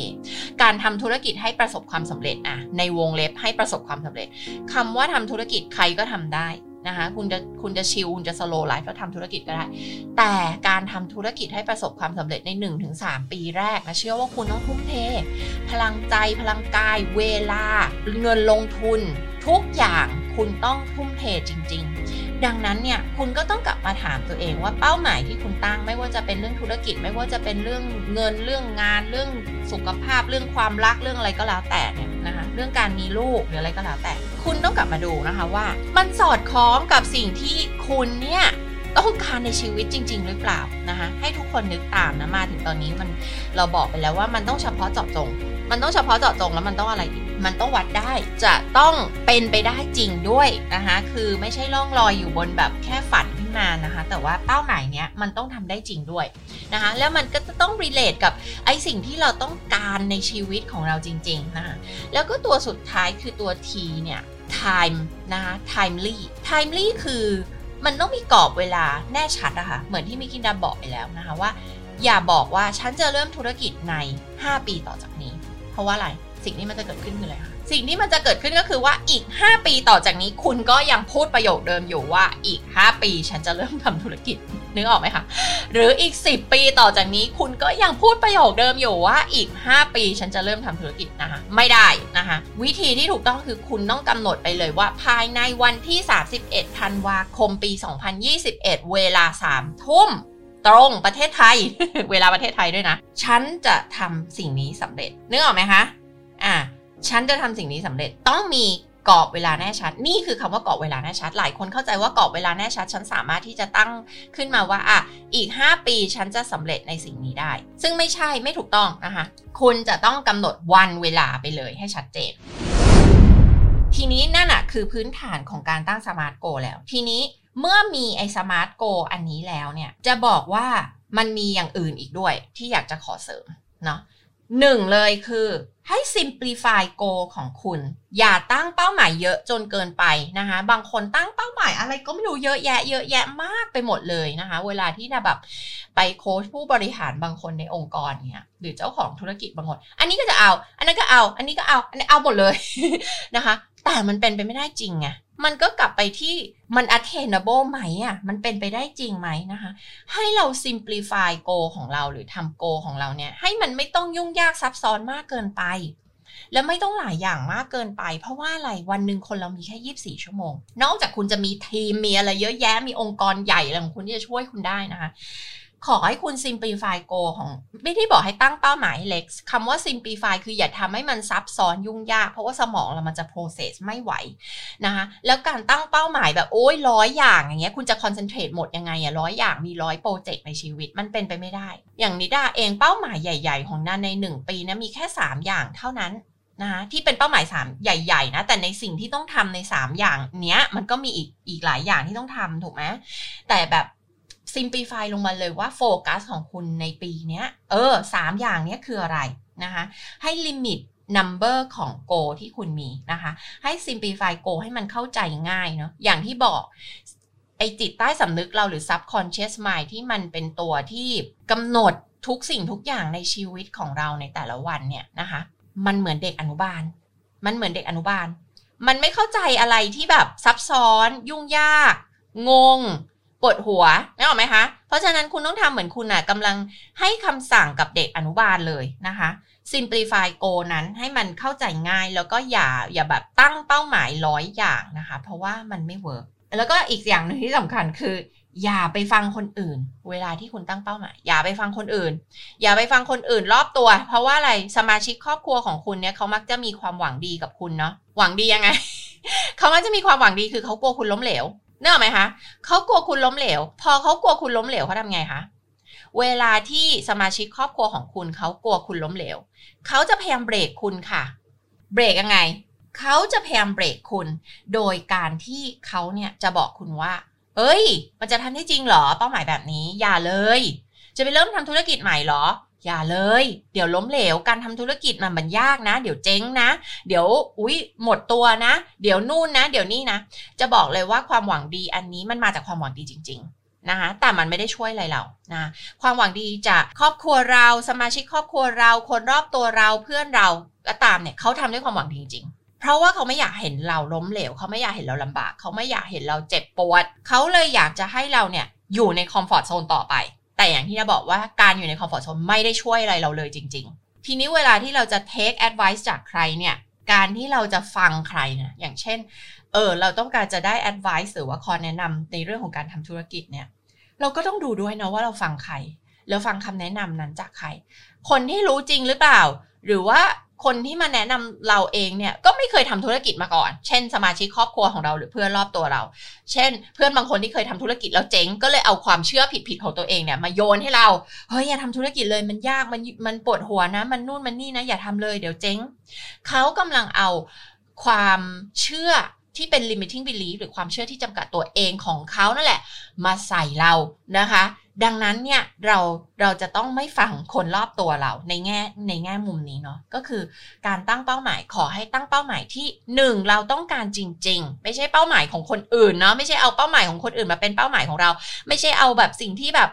การทำธุรกิจให้ประสบความสำเร็จอะในวงเล็บให้ประสบความสำเร็จคำว่าทำธุรกิจใครก็ทำได้นะคะคุณจะชิลคุณจะสโลว์ไลฟ์แล้วทำธุรกิจก็ได้แต่การทำธุรกิจให้ประสบความสำเร็จใน 1-3 ปีแรกนะเชื่อว่าคุณต้องทุ่มเทพลังใจพลังกายเวลาเงินลงทุนทุกอย่างคุณต้องทุ่มเทจริงๆดังนั้นเนี่ยคุณก็ต้องกลับมาถามตัวเองว่าเป้าหมายที่คุณตั้งไม่ว่าจะเป็นเรื่องธุรกิจไม่ว่าจะเป็นเรื่องเงินเรื่องงานเรื่องสุขภาพเรื่องความรักเรื่องอะไรก็แล้วแต่เนี่ยนะคะเรื่องการมีลูกหรืออะไรก็แล้วแต่คุณต้องกลับมาดูนะคะว่ามันสอดคล้องกับสิ่งที่คุณเนี่ยต้องการในชีวิตจริงๆหรือเปล่านะคะให้ทุกคนนึกตามนะมาถึงตอนนี้มันเราบอกไปแล้วว่ามันต้องเฉพาะเจาะจงมันต้องเฉพาะเจาะจงแล้วมันต้องอะไรอีกมันต้องวัดได้จะต้องเป็นไปได้จริงด้วยนะคะคือไม่ใช่ล่องลอยอยู่บนแบบแค่ฝันขึ้นมานะคะแต่ว่าเป้าหมายเนี้ยมันต้องทำได้จริงด้วยนะคะแล้วมันก็จะต้อง relate กับไอ้สิ่งที่เราต้องการในชีวิตของเราจริงๆนะคะแล้วก็ตัวสุดท้ายคือตัว T เนี่ย time นะคะ timely คือมันต้องมีกรอบเวลาแน่ชัดนะคะเหมือนที่มิกินดาบอกไปแล้วนะคะว่าอย่าบอกว่าฉันจะเริ่มธุรกิจใน5ปีต่อจากนี้เพราะว่าอะไรสิ่งที่มันจะเกิดขึ้นคืออะไรคะสิ่งที่มันจะเกิดขึ้นก็คือว่าอีก5ปีต่อจากนี้คุณก็ยังพูดประโยคเดิมอยู่ว่าอีก5ปีฉันจะเริ่มทำธุรกิจนึกออกไหมคะหรืออีก10ปีต่อจากนี้คุณก็ยังพูดประโยคเดิมอยู่ว่าอีก5ปีฉันจะเริ่มทำธุรกิจนะคะไม่ได้นะคะวิธีที่ถูกต้องคือคุณต้องกำหนดไปเลยว่าภายในวันที่31ธันวาคมปี2021เวลา 3:00 น.ตรงประเทศไทย เวลาประเทศไทยด้วยนะฉันจะทำสิ่งนี้สำเร็จนึกออกไหมคะฉันจะทำสิ่งนี้สำเร็จต้องมีกรอบเวลาแน่ชัดนี่คือคำว่ากรอบเวลาแน่ชัดหลายคนเข้าใจว่ากรอบเวลาแน่ชัดฉันสามารถที่จะตั้งขึ้นมาว่าอีก5ปีฉันจะสำเร็จในสิ่งนี้ได้ซึ่งไม่ใช่ไม่ถูกต้องนะคะคุณจะต้องกำหนดวันเวลาไปเลยให้ชัดเจนทีนี้นั่นน่ะคือพื้นฐานของการตั้งสมาร์ทโกลแล้วทีนี้เมื่อมีไอ้สมาร์ทโกลอันนี้แล้วเนี่ยจะบอกว่ามันมีอย่างอื่นอีกด้วยที่อยากจะขอเสริมเนาะหนึ่งเลยคือให้ simplify goal ของคุณอย่าตั้งเป้าหมายเยอะจนเกินไปนะคะบางคนตั้งเป้าหมายอะไรก็ไม่รู้เยอะแยะมากไปหมดเลยนะคะเวลาที่แบบไปโค้ชผู้บริหารบางคนในองค์กรเนี่ยหรือเจ้าของธุรกิจบางคนอันนี้ก็จะเอาอันนั้นก็เอาอันนี้ก็เอาอันนี้เอาหมดเลย นะคะแต่มันเป็นไปไม่ได้จริงไงมันก็กลับไปที่มัน attainable ไหมมันเป็นไปได้จริงไหมนะคะให้เรา simplify goal ของเราหรือทำ goal ของเราเนี่ยให้มันไม่ต้องยุ่งยากซับซ้อนมากเกินไปและไม่ต้องหลายอย่างมากเกินไปเพราะว่าอะไรวันหนึ่งคนเรามีแค่24ชั่วโมงนอกจากคุณจะมีทีมมีอะไรเยอะแยะมีองค์กรใหญ่อะไรของคุณที่จะช่วยคุณได้นะคะ ขอให้คุณ simplify goal ของไม่ได้บอกให้ตั้งเป้าหมายเล็กคำว่า simplify คืออย่าทำให้มันซับซ้อนยุ่งยากเพราะว่าสมองเรามันจะ process ไม่ไหวนะคะแล้วการตั้งเป้าหมายแบบโอ้ย100 อย่างอย่างเงี้ยคุณจะ concentrate หมดยังไงอะ100 อย่างมี100 โปรเจกต์ในชีวิตมันเป็นไปไม่ได้อย่างนิดาเองเป้าหมายใหญ่ๆของนานใน1 ปีนะมีแค่3 อย่างเท่านั้นนะที่เป็นเป้าหมาย3ใหญ่ๆนะแต่ในสิ่งที่ต้องทำใน3อย่างเนี้ยมันก็มีอีกหลายอย่างที่ต้องทำถูกไหมแต่แบบsimplify ลงมาเลยว่าโฟกัสของคุณในปีนี้3 อย่างนี้คืออะไรนะคะให้ลิมิต number ของ goal ที่คุณมีนะคะให้ simplify goal ให้มันเข้าใจง่ายเนาะอย่างที่บอกไอจิตใต้สำนึกเราหรือ subconscious mind ที่มันเป็นตัวที่กำหนดทุกสิ่งทุกอย่างในชีวิตของเราในแต่ละวันเนี่ยนะคะมันเหมือนเด็กอนุบาลมันไม่เข้าใจอะไรที่แบบซับซ้อนยุ่งยากงงปวดหัวได้ไหมคะเพราะฉะนั้นคุณต้องทำเหมือนคุณน่ะกำลังให้คำสั่งกับเด็กอนุบาลเลยนะคะ simplify goal นั้นให้มันเข้าใจง่ายแล้วก็อย่าแบบตั้งเป้าหมาย100 อย่างนะคะเพราะว่ามันไม่เวิร์กแล้วก็อีกอย่างหนึ่งที่สำคัญคืออย่าไปฟังคนอื่นเวลาที่คุณตั้งเป้าหมายอย่าไปฟังคนอื่นรอบตัวเพราะว่าอะไรสมาชิกครอบครัวของคุณเนี่ยเขามักจะมีความหวังดีกับคุณเนาะหวังดียังไง เขามักจะมีความหวังดีคือเขากลัวคุณล้มเหลวเนอะไหมคะเขากลัวคุณล้มเหลวพอเขากลัวคุณล้มเหลวเขาทำไงคะเวลาที่สมาชิกครอบครัวของคุณเขากลัวคุณล้มเหลวเขาจะพยายามเบรกคุณค่ะเบรกยังไงเขาจะพยายามเบรกคุณโดยการที่เขาเนี่ยจะบอกคุณว่าเอ้ยมันจะทำได้จริงเหรอเป้าหมายแบบนี้อย่าเลยจะไปเริ่มทำธุรกิจใหม่เหรออย่าเลยเดี๋ยวล้มเหลวการทำธุรกิจมันยากนะเดี๋ยวเจ๊งนะเดี๋ยวหมดตัวนะเดี๋ยวนู่นนะเดี๋ยวนี่นะจะบอกเลยว่าความหวังดีอันนี้มันมาจากความหวังดีจริงๆนะคะแต่มันไม่ได้ช่วยอะไรเรานะความหวังดีจากครอบครัวเราสมาชิกครอบครัวเราคนรอบตัวเราเพื่อนเราก็ตามเนี่ยเขาทำด้วยความหวังดีจริงเพราะว่าเขาไม่อยากเห็นเราล้มเหลวเขาไม่อยากเห็นเราลำบากเขาไม่อยากเห็นเราเจ็บปวดเขาเลยอยากจะให้เราเนี่ยอยู่ในคอมฟอร์ตโซนต่อไปแต่อย่างที่เราบอกว่าการอยู่ในคอมฟอร์ตโซนไม่ได้ช่วยอะไรเราเลยจริงๆทีนี้เวลาที่เราจะ take advice จากใครเนี่ยการที่เราจะฟังใครนะอย่างเช่นเราต้องการจะได้ advice หรือว่าข้อแนะนำในเรื่องของการทำธุรกิจเนี่ยเราก็ต้องดูด้วยนะว่าเราฟังใครแล้วฟังคำแนะนำนั้นจากใครคนที่รู้จริงหรือเปล่าหรือว่าคนที่มาแนะนำเราเองเนี่ยก็ไม่เคยทำธุรกิจมาก่อนเช่นสมาชิกครอบครัวของเราหรือเพื่อนรอบตัวเราเช่นเพื่อนบางคนที่เคยทำธุรกิจแล้วเจ๊งก็เลยเอาความเชื่อผิดๆของตัวเองเนี่ยมาโยนให้เราเฮ้ยอย่าทำธุรกิจเลยมันยากมันปวดหัวนะมันนู่นมันนี่นะอย่าทำเลยเดี๋ยวเจ๊งเขากำลังเอาความเชื่อที่เป็น limiting belief หรือความเชื่อที่จำกัดตัวเองของเขานั่นแหละมาใส่เรานะคะดังนั้นเนี่ยเราจะต้องไม่ฟังคนรอบตัวเราในแง่มุมนี้เนาะก็คือการตั้งเป้าหมายขอให้ตั้งเป้าหมายที่1เราต้องการจริงๆไม่ใช่เป้าหมายของคนอื่นเนาะไม่ใช่เอาเป้าหมายของคนอื่นมาเป็นเป้าหมายของเราไม่ใช่เอาแบบสิ่งที่แบบ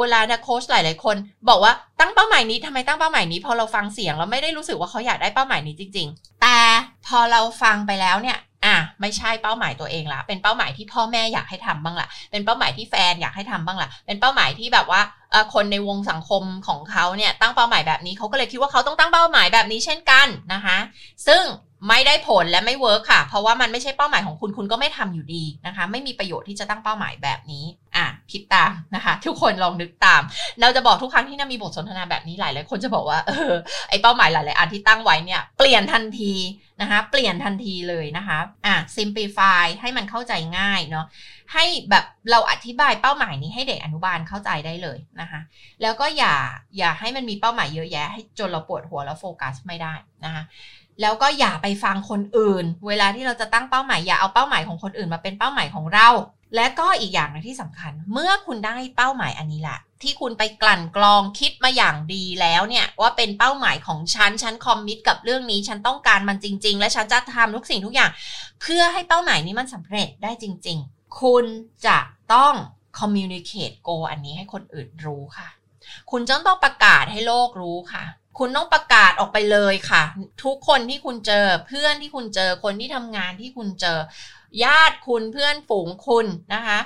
เวลานะโค้ชหลายๆคนบอกว่าตั้งเป้าหมายนี้ทำไมตั้งเป้าหมายนี้พอเราฟังเสียงเราไม่ได้รู้สึกว่าเขาอยากได้เป้าหมายนี้จริงๆแต่พอเราฟังไปแล้วเนี่ยไม่ใช่เป้าหมายตัวเองละเป็นเป้าหมายที่พ่อแม่อยากให้ทำบ้างละเป็นเป้าหมายที่แฟนอยากให้ทำบ้างละเป็นเป้าหมายที่แบบว่าคนในวงสังคมของเขาเนี่ยตั้งเป้าหมายแบบนี้เขาก็เลยคิดว่าเขาต้องตั้งเป้าหมายแบบนี้เช่นกันนะคะซึ่งไม่ได้ผลและไม่เวิร์คค่ะเพราะว่ามันไม่ใช่เป้าหมายของคุณคุณก็ไม่ทำอยู่ดีนะคะไม่มีประโยชน์ที่จะตั้งเป้าหมายแบบนี้คิดตามนะคะทุกคนลองนึกตามเราจะบอกทุกครั้งที่มีบทสนทนาแบบนี้หลายๆคนจะบอกว่าไอ้เป้าหมายหลายๆอันที่ตั้งไว้เนี่ยเปลี่ยนทันทีนะคะเปลี่ยนทันทีเลยนะคะsimplify ให้มันเข้าใจง่ายเนาะให้แบบเราอธิบายเป้าหมายนี้ให้เด็กอนุบาลเข้าใจได้เลยนะคะแล้วก็อย่าให้มันมีเป้าหมายเยอะแยะให้จนเราปวดหัวแล้วโฟกัสไม่ได้นะคะแล้วก็อย่าไปฟังคนอื่นเวลาที่เราจะตั้งเป้าหมายอย่าเอาเป้าหมายของคนอื่นมาเป็นเป้าหมายของเราและก็อีกอย่างนึงที่สำคัญเมื่อคุณได้เป้าหมายอันนี้ละที่คุณไปกลั่นกรองคิดมาอย่างดีแล้วเนี่ยว่าเป็นเป้าหมายของฉันคอมมิตกับเรื่องนี้ฉันต้องการมันจริงๆและฉันจะทำทุกสิ่งทุกอย่างเพื่อให้เป้าหมายนี้มันสำเร็จได้จริงๆคุณจะต้อง communicate goal อันนี้ให้คนอื่นรู้ค่ะคุณจะต้องประกาศให้โลกรู้ค่ะคุณต้องประกาศออกไปเลยค่ะทุกคนที่คุณเจอเพื่อนที่คุณเจอคนที่ทำงานที่คุณเจอญาติคุณเพื่อนฝูงคุณนะคะ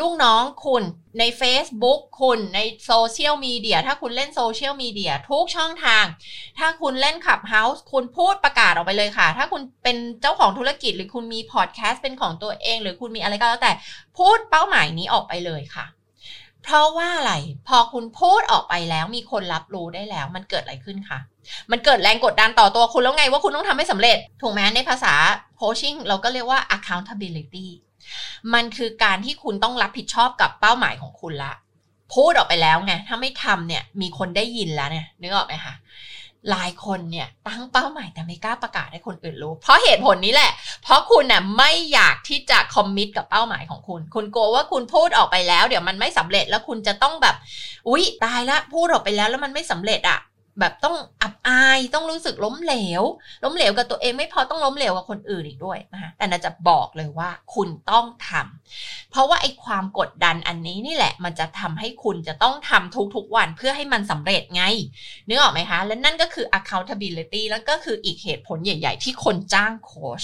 ลูกน้องคุณใน Facebook คุณในโซเชียลมีเดียถ้าคุณเล่นโซเชียลมีเดียทุกช่องทางถ้าคุณเล่น Clubhouse คุณพูดประกาศออกไปเลยค่ะถ้าคุณเป็นเจ้าของธุรกิจหรือคุณมีพอดแคสต์เป็นของตัวเองหรือคุณมีอะไรก็แล้วแต่พูดเป้าหมายนี้ออกไปเลยค่ะ เพราะว่าอะไรพอคุณพูดออกไปแล้วมีคนรับรู้ได้แล้วมันเกิดอะไรขึ้นคะมันเกิดแรงกดดันต่อตัวคุณแล้วไงว่าคุณต้องทำให้สำเร็จถูกไหมในภาษาโคชชิ่งเราก็เรียกว่า accountability มันคือการที่คุณต้องรับผิดชอบกับเป้าหมายของคุณละพูดออกไปแล้วไงถ้าไม่ทำเนี่ยมีคนได้ยินแล้วเนี่ยนึกออกไหมคะหลายคนเนี่ยตั้งเป้าหมายแต่ไม่กล้าประกาศให้คนอื่นรู้เพราะเหตุผลนี้แหละเพราะคุณน่ะไม่อยากที่จะคอมมิตกับเป้าหมายของคุณคุณกลัวว่าคุณพูดออกไปแล้วเดี๋ยวมันไม่สำเร็จแล้วคุณจะต้องแบบอุ๊ยตายละพูดออกไปแล้วแล้วมันไม่สำเร็จอะแบบต้องอับอายต้องรู้สึกล้มเหลวกับตัวเองไม่พอต้องล้มเหลวกับคนอื่นอีกด้วยนะคะแต่น่าจะบอกเลยว่าคุณต้องทำเพราะว่าไอ้ความกดดันอันนี้นี่แหละมันจะทำให้คุณจะต้องทำทุกๆวันเพื่อให้มันสำเร็จไงนึกออกไหมคะและนั่นก็คือ accountability แล้วก็คืออีกเหตุผลใหญ่ๆที่คนจ้างโค้ช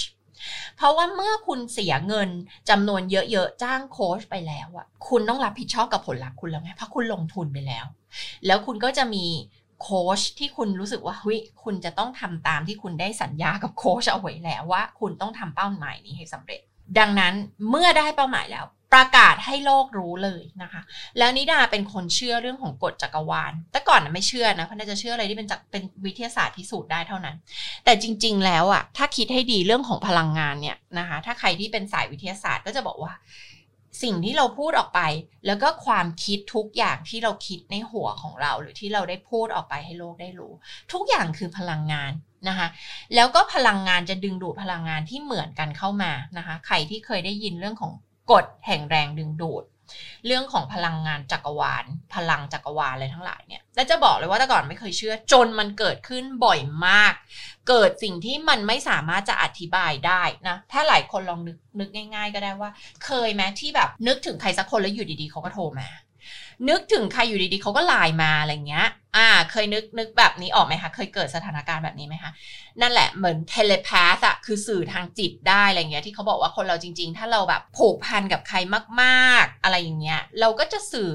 เพราะว่าเมื่อคุณเสียเงินจำนวนเยอะๆจ้างโค้ชไปแล้วอะคุณต้องรับผิดชอบกับผลลัพธ์คุณแล้วไงเพราะคุณลงทุนไปแล้วแล้วคุณก็จะมีโค้ชที่คุณรู้สึกว่าเฮ้ยคุณจะต้องทำตามที่คุณได้สัญญากับโค้ชเอาไว้แล้วว่าคุณต้องทำเป้าหมายนี้ให้สำเร็จดังนั้นเมื่อได้เป้าหมายแล้วประกาศให้โลกรู้เลยนะคะแล้วนิดาเป็นคนเชื่อเรื่องของกฎจักรวาลแต่ก่อนไม่เชื่อนะเพราะน่าจะเชื่ออะไรที่เป็นวิทยาศาสตร์พิสูจน์ได้เท่านั้นแต่จริงๆแล้วอะถ้าคิดให้ดีเรื่องของพลังงานเนี่ยนะคะถ้าใครที่เป็นสายวิทยาศาสตร์ก็จะบอกว่าสิ่งที่เราพูดออกไปแล้วก็ความคิดทุกอย่างที่เราคิดในหัวของเราหรือที่เราได้พูดออกไปให้โลกได้รู้ทุกอย่างคือพลังงานนะคะแล้วก็พลังงานจะดึงดูดพลังงานที่เหมือนกันเข้ามานะคะใครที่เคยได้ยินเรื่องของกฎแห่งแรงดึงดูดเรื่องของพลังงานจักรวาลพลังจักรวาลอะไรทั้งหลายเนี่ยและจะบอกเลยว่าแต่ก่อนไม่เคยเชื่อจนมันเกิดขึ้นบ่อยมากเกิดสิ่งที่มันไม่สามารถจะอธิบายได้นะถ้าหลายคนลองนึกง่ายๆก็ได้ว่าเคยไหมที่แบบนึกถึงใครสักคนแล้วอยู่ดีๆเขาก็โทรมานึกถึงใครอยู่ดีๆเขาก็ไลน์มาอะไรเงี้ยเคยนึกแบบนี้ออกไหมคะเคยเกิดสถานการณ์แบบนี้ไหมคะนั่นแหละเหมือนเทเลพาธอะคือสื่อทางจิตได้อะไรเงี้ยที่เขาบอกว่าคนเราจริงๆถ้าเราแบบผูกพันกับใครมากๆอะไรอย่างเงี้ยเราก็จะสื่อ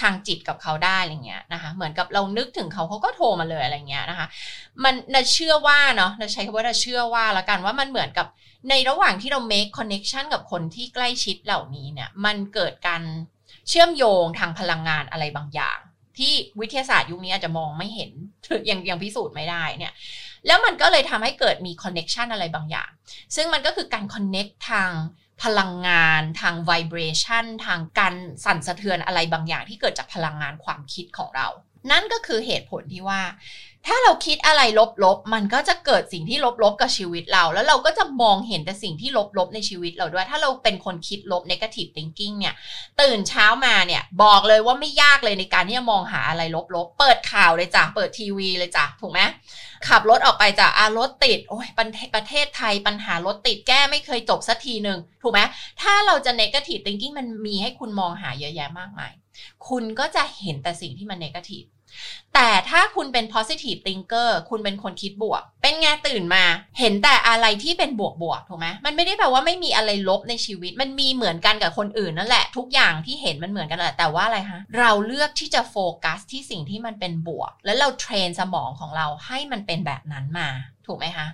ทางจิตกับเขาได้อะไรเงี้ยนะคะเหมือนกับเรานึกถึงเขาก็โทรมาเลยอะไรเงี้ยนะคะมันน่าเชื่อว่าเนาะเราใช้คำว่าน่าเชื่อว่าละกันว่ามันเหมือนกับในระหว่างที่เรา make connection กับคนที่ใกล้ชิดเหล่านี้เนี่ยมันเกิดการเชื่อมโยงทางพลังงานอะไรบางอย่างที่วิทยาศาสตร์ยุคนี้อาจจะมองไม่เห็นยังพิสูจน์ไม่ได้เนี่ยแล้วมันก็เลยทำให้เกิดมีคอนเนคชันอะไรบางอย่างซึ่งมันก็คือการคอนเนคทางพลังงานทางไวเบรชันทางการสั่นสะเทือนอะไรบางอย่างที่เกิดจากพลังงานความคิดของเรานั่นก็คือเหตุผลที่ว่าถ้าเราคิดอะไรลบๆมันก็จะเกิดสิ่งที่ลบๆกับชีวิตเราแล้วเราก็จะมองเห็นแต่สิ่งที่ลบๆในชีวิตเราด้วยถ้าเราเป็นคนคิดลบ negative thinking เนี่ยตื่นเช้ามาเนี่ยบอกเลยว่าไม่ยากเลยในการที่จะมองหาอะไรลบๆเปิดข่าวเลยจ้ะเปิดทีวีเลยจ้ะถูกไหมขับรถออกไปจ้ะรถติดโอ้ยประเทศไทยปัญหารถติดแก้ไม่เคยจบสักทีนึงถูกไหมถ้าเราจะ negative thinking มันมีให้คุณมองหาเยอะแยะมากมายคุณก็จะเห็นแต่สิ่งที่มัน negativeแต่ถ้าคุณเป็น positive thinker คุณเป็นคนคิดบวกเป็นไงตื่นมาเห็นแต่อะไรที่เป็นบวกๆถูกไหมมันไม่ได้แปลว่าไม่มีอะไรลบในชีวิตมันมีเหมือนกันกับคนอื่นนั่นแหละทุกอย่างที่เห็นมันเหมือนกันแหละแต่ว่าอะไรคะเราเลือกที่จะโฟกัสที่สิ่งที่มันเป็นบวกแล้วเราเทรนสมองของเราให้มันเป็นแบบนั้นมาถูกไหมคะ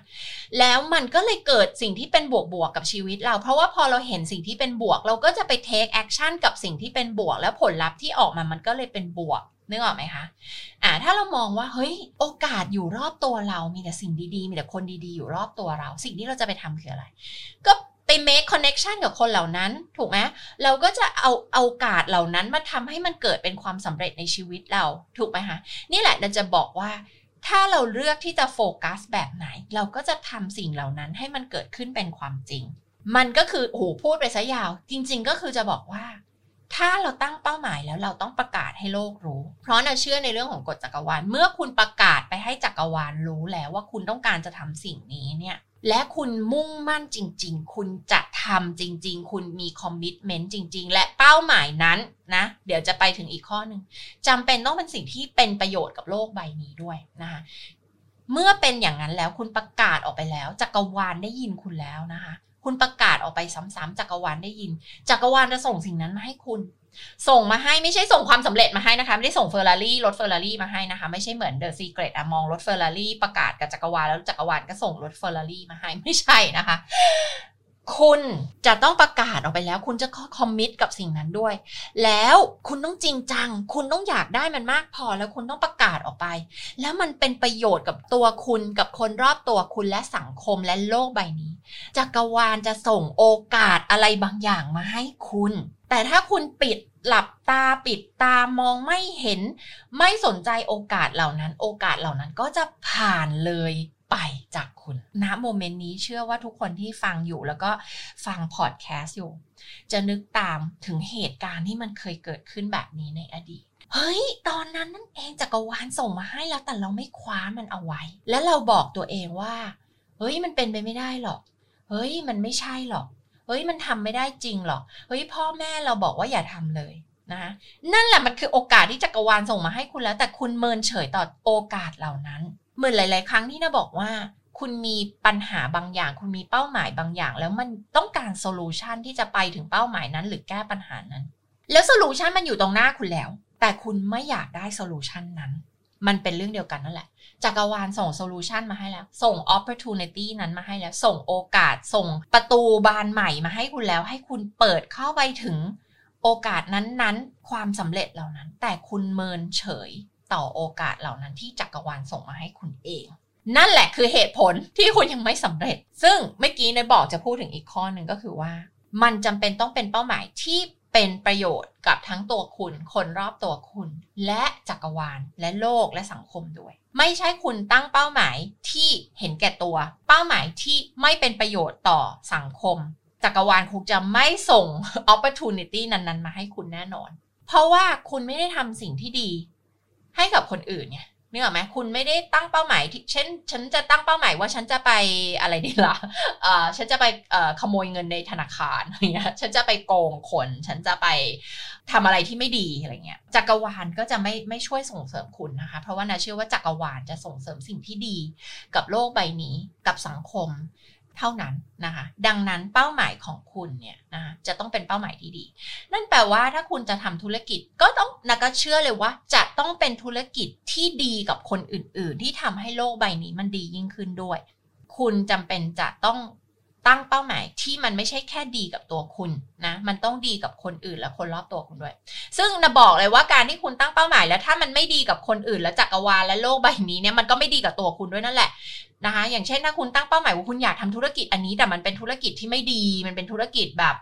แล้วมันก็เลยเกิดสิ่งที่เป็นบวกกับชีวิตเราเพราะว่าพอเราเห็นสิ่งที่เป็นบวกเราก็จะไป take action กับสิ่งที่เป็นบวกแล้วผลลัพธ์ที่ออกมามันก็เลยเป็นบวกนึกออกไหมคะถ้าเรามองว่าเฮ้ยโอกาสอยู่รอบตัวเรามีแต่สิ่งดีๆมีแต่คนดีๆอยู่รอบตัวเราสิ่งที่เราจะไปทำคืออะไรก็ไป make connection กับคนเหล่านั้นถูกไหมเราก็จะเอาโอกาสเหล่านั้นมาทำให้มันเกิดเป็นความสำเร็จในชีวิตเราถูกไหมคะนี่แหละเราจะบอกว่าถ้าเราเลือกที่จะโฟกัสแบบไหนเราก็จะทำสิ่งเหล่านั้นให้มันเกิดขึ้นเป็นความจริงมันก็คือพูดไปซะยาวจริงๆก็คือจะบอกว่าถ้าเราตั้งเป้าหมายแล้วเราต้องประกาศให้โลกรู้เพราะเราเชื่อในเรื่องของกฎจักรวาลเมื่อคุณประกาศไปให้จักรวาลรู้แล้วว่าคุณต้องการจะทำสิ่งนี้เนี่ยและคุณมุ่งมั่นจริงๆคุณจะทำจริงๆคุณมีคอมมิตเมนต์จริงๆและเป้าหมายนั้นนะเดี๋ยวจะไปถึงอีกข้อหนึ่งจำเป็นต้องเป็นสิ่งที่เป็นประโยชน์กับโลกใบนี้ด้วยนะคะเมื่อเป็นอย่างนั้นแล้วคุณประกาศออกไปแล้วจักรวาลได้ยินคุณแล้วนะคะคุณประกาศออกไปซ้ำๆจักรวาลได้ยินจักรวาลจะส่งสิ่งนั้นมาให้คุณส่งมาให้ไม่ใช่ส่งความสำเร็จมาให้นะคะไม่ได้ส่งรถเฟอร์รารี่มาให้นะคะไม่ใช่เหมือน The Secret มองรถเฟอร์รารี่ประกาศกับจักรวาลแล้วจักรวาลก็ส่งรถเฟอร์รารี่มาให้ไม่ใช่นะคะ คุณจะต้องประกาศออกไปแล้วคุณจะคอมมิตกับสิ่งนั้นด้วยแล้วคุณต้องจริงจังคุณต้องอยากได้มันมากพอแล้วคุณต้องประกาศออกไปแล้วมันเป็นประโยชน์กับตัวคุณกับคนรอบตัวคุณและสังคมและโลกใบนี้จักรวาลจะส่งโอกาสอะไรบางอย่างมาให้คุณแต่ถ้าคุณปิดหลับตาปิดตามองไม่เห็นไม่สนใจโอกาสเหล่านั้นโอกาสเหล่านั้นก็จะผ่านเลยไปจากคุณณโมเมนต์นี้เชื่อว่าทุกคนที่ฟังอยู่แล้วก็ฟังพอดแคสต์อยู่จะนึกตามถึงเหตุการณ์ที่มันเคยเกิดขึ้นแบบนี้ในอดีตเฮ้ยตอนนั้นนั่นเองจักรวาลส่งมาให้แล้วแต่เราไม่คว้ามันเอาไว้แล้วเราบอกตัวเองว่าเฮ้ยมันเป็นไปไม่ได้หรอกเฮ้ยมันไม่ใช่หรอกเฮ้ยมันทำไม่ได้จริงหรอกเฮ้ยพ่อแม่เราบอกว่าอย่าทำเลยนะนั่นแหละมันคือโอกาสที่จักรวาลส่งมาให้คุณแล้วแต่คุณเมินเฉยต่อโอกาสเหล่านั้นเหมือนหลายๆครั้งที่น่าบอกว่าคุณมีปัญหาบางอย่างคุณมีเป้าหมายบางอย่างแล้วมันต้องการโซลูชันที่จะไปถึงเป้าหมายนั้นหรือแก้ปัญหานั้นแล้วโซลูชันมันอยู่ตรงหน้าคุณแล้วแต่คุณไม่อยากได้โซลูชันนั้นมันเป็นเรื่องเดียวกันนั่นแหละจักรวาลส่งโซลูชันมาให้แล้วส่ง opportunity นั้นมาให้แล้วส่งโอกาสส่งประตูบานใหม่มาให้คุณแล้วให้คุณเปิดเข้าไปถึงโอกาสนั้นๆความสำเร็จเหล่านั้นแต่คุณเมินเฉยต่อโอกาสเหล่านั้นที่จักรวาลส่งมาให้คุณเองนั่นแหละคือเหตุผลที่คุณยังไม่สำเร็จซึ่งเมื่อกี้ในบอกจะพูดถึงอีกข้อนึงก็คือว่ามันจำเป็นต้องเป็นเป้าหมายที่เป็นประโยชน์กับทั้งตัวคุณคนรอบตัวคุณและจักรวาลและโลกและสังคมด้วยไม่ใช่คุณตั้งเป้าหมายที่เห็นแก่ตัวเป้าหมายที่ไม่เป็นประโยชน์ต่อสังคมจักรวาลคงจะไม่ส่ง opportunity นั้นๆมาให้คุณแน่นอนเพราะว่าคุณไม่ได้ทำสิ่งที่ดีให้กับคนอื่นไงนึกออกไหมคุณไม่ได้ตั้งเป้าหมายที่เช่นฉันจะตั้งเป้าหมายว่าฉันจะไปอะไรดีล่ะฉันจะไปขโมยเงินในธนาคารอะไรเงี้ยฉันจะไปโกงคนฉันจะไปทำอะไรที่ไม่ดีอะไรเงี้ยจักรวาลก็จะไม่ช่วยส่งเสริมคุณนะคะเพราะว่านะเชื่อว่าจักรวาลจะส่งเสริมสิ่งที่ดีกับโลกใบนี้กับสังคมเท่านั้นนะคะดังนั้นเป้าหมายของคุณเนี่ยนะคะจะต้องเป็นเป้าหมายที่ดีนั่นแปลว่าถ้าคุณจะทำธุรกิจก็ต้องก็เชื่อเลยว่าจะต้องเป็นธุรกิจที่ดีกับคนอื่นๆที่ทำให้โลกใบนี้มันดียิ่งขึ้นด้วยคุณจำเป็นจะต้องตั้งเป้าหมายที่มันไม่ใช่แค่ดีกับตัวคุณนะมันต้องดีกับคนอื่นและคนรอบตัวคุณด้วยซึ่งนะบอกเลยว่าการที่คุณตั้งเป้าหมายแล้วถ้ามันไม่ดีกับคนอื่นและจักรวาลและโลกใบนี้เนี่ยมันก็ไม่ดีกับตัวคุณด้วยนั่นแหละนะคะอย่างเช่นถ้าคุณตั้งเป้าหมายว่าคุณอยากทำธุรกิจอันนี้แต่มันเป็นธุรกิจที่ไม่ดีมันเป็นธุรกิจแบบ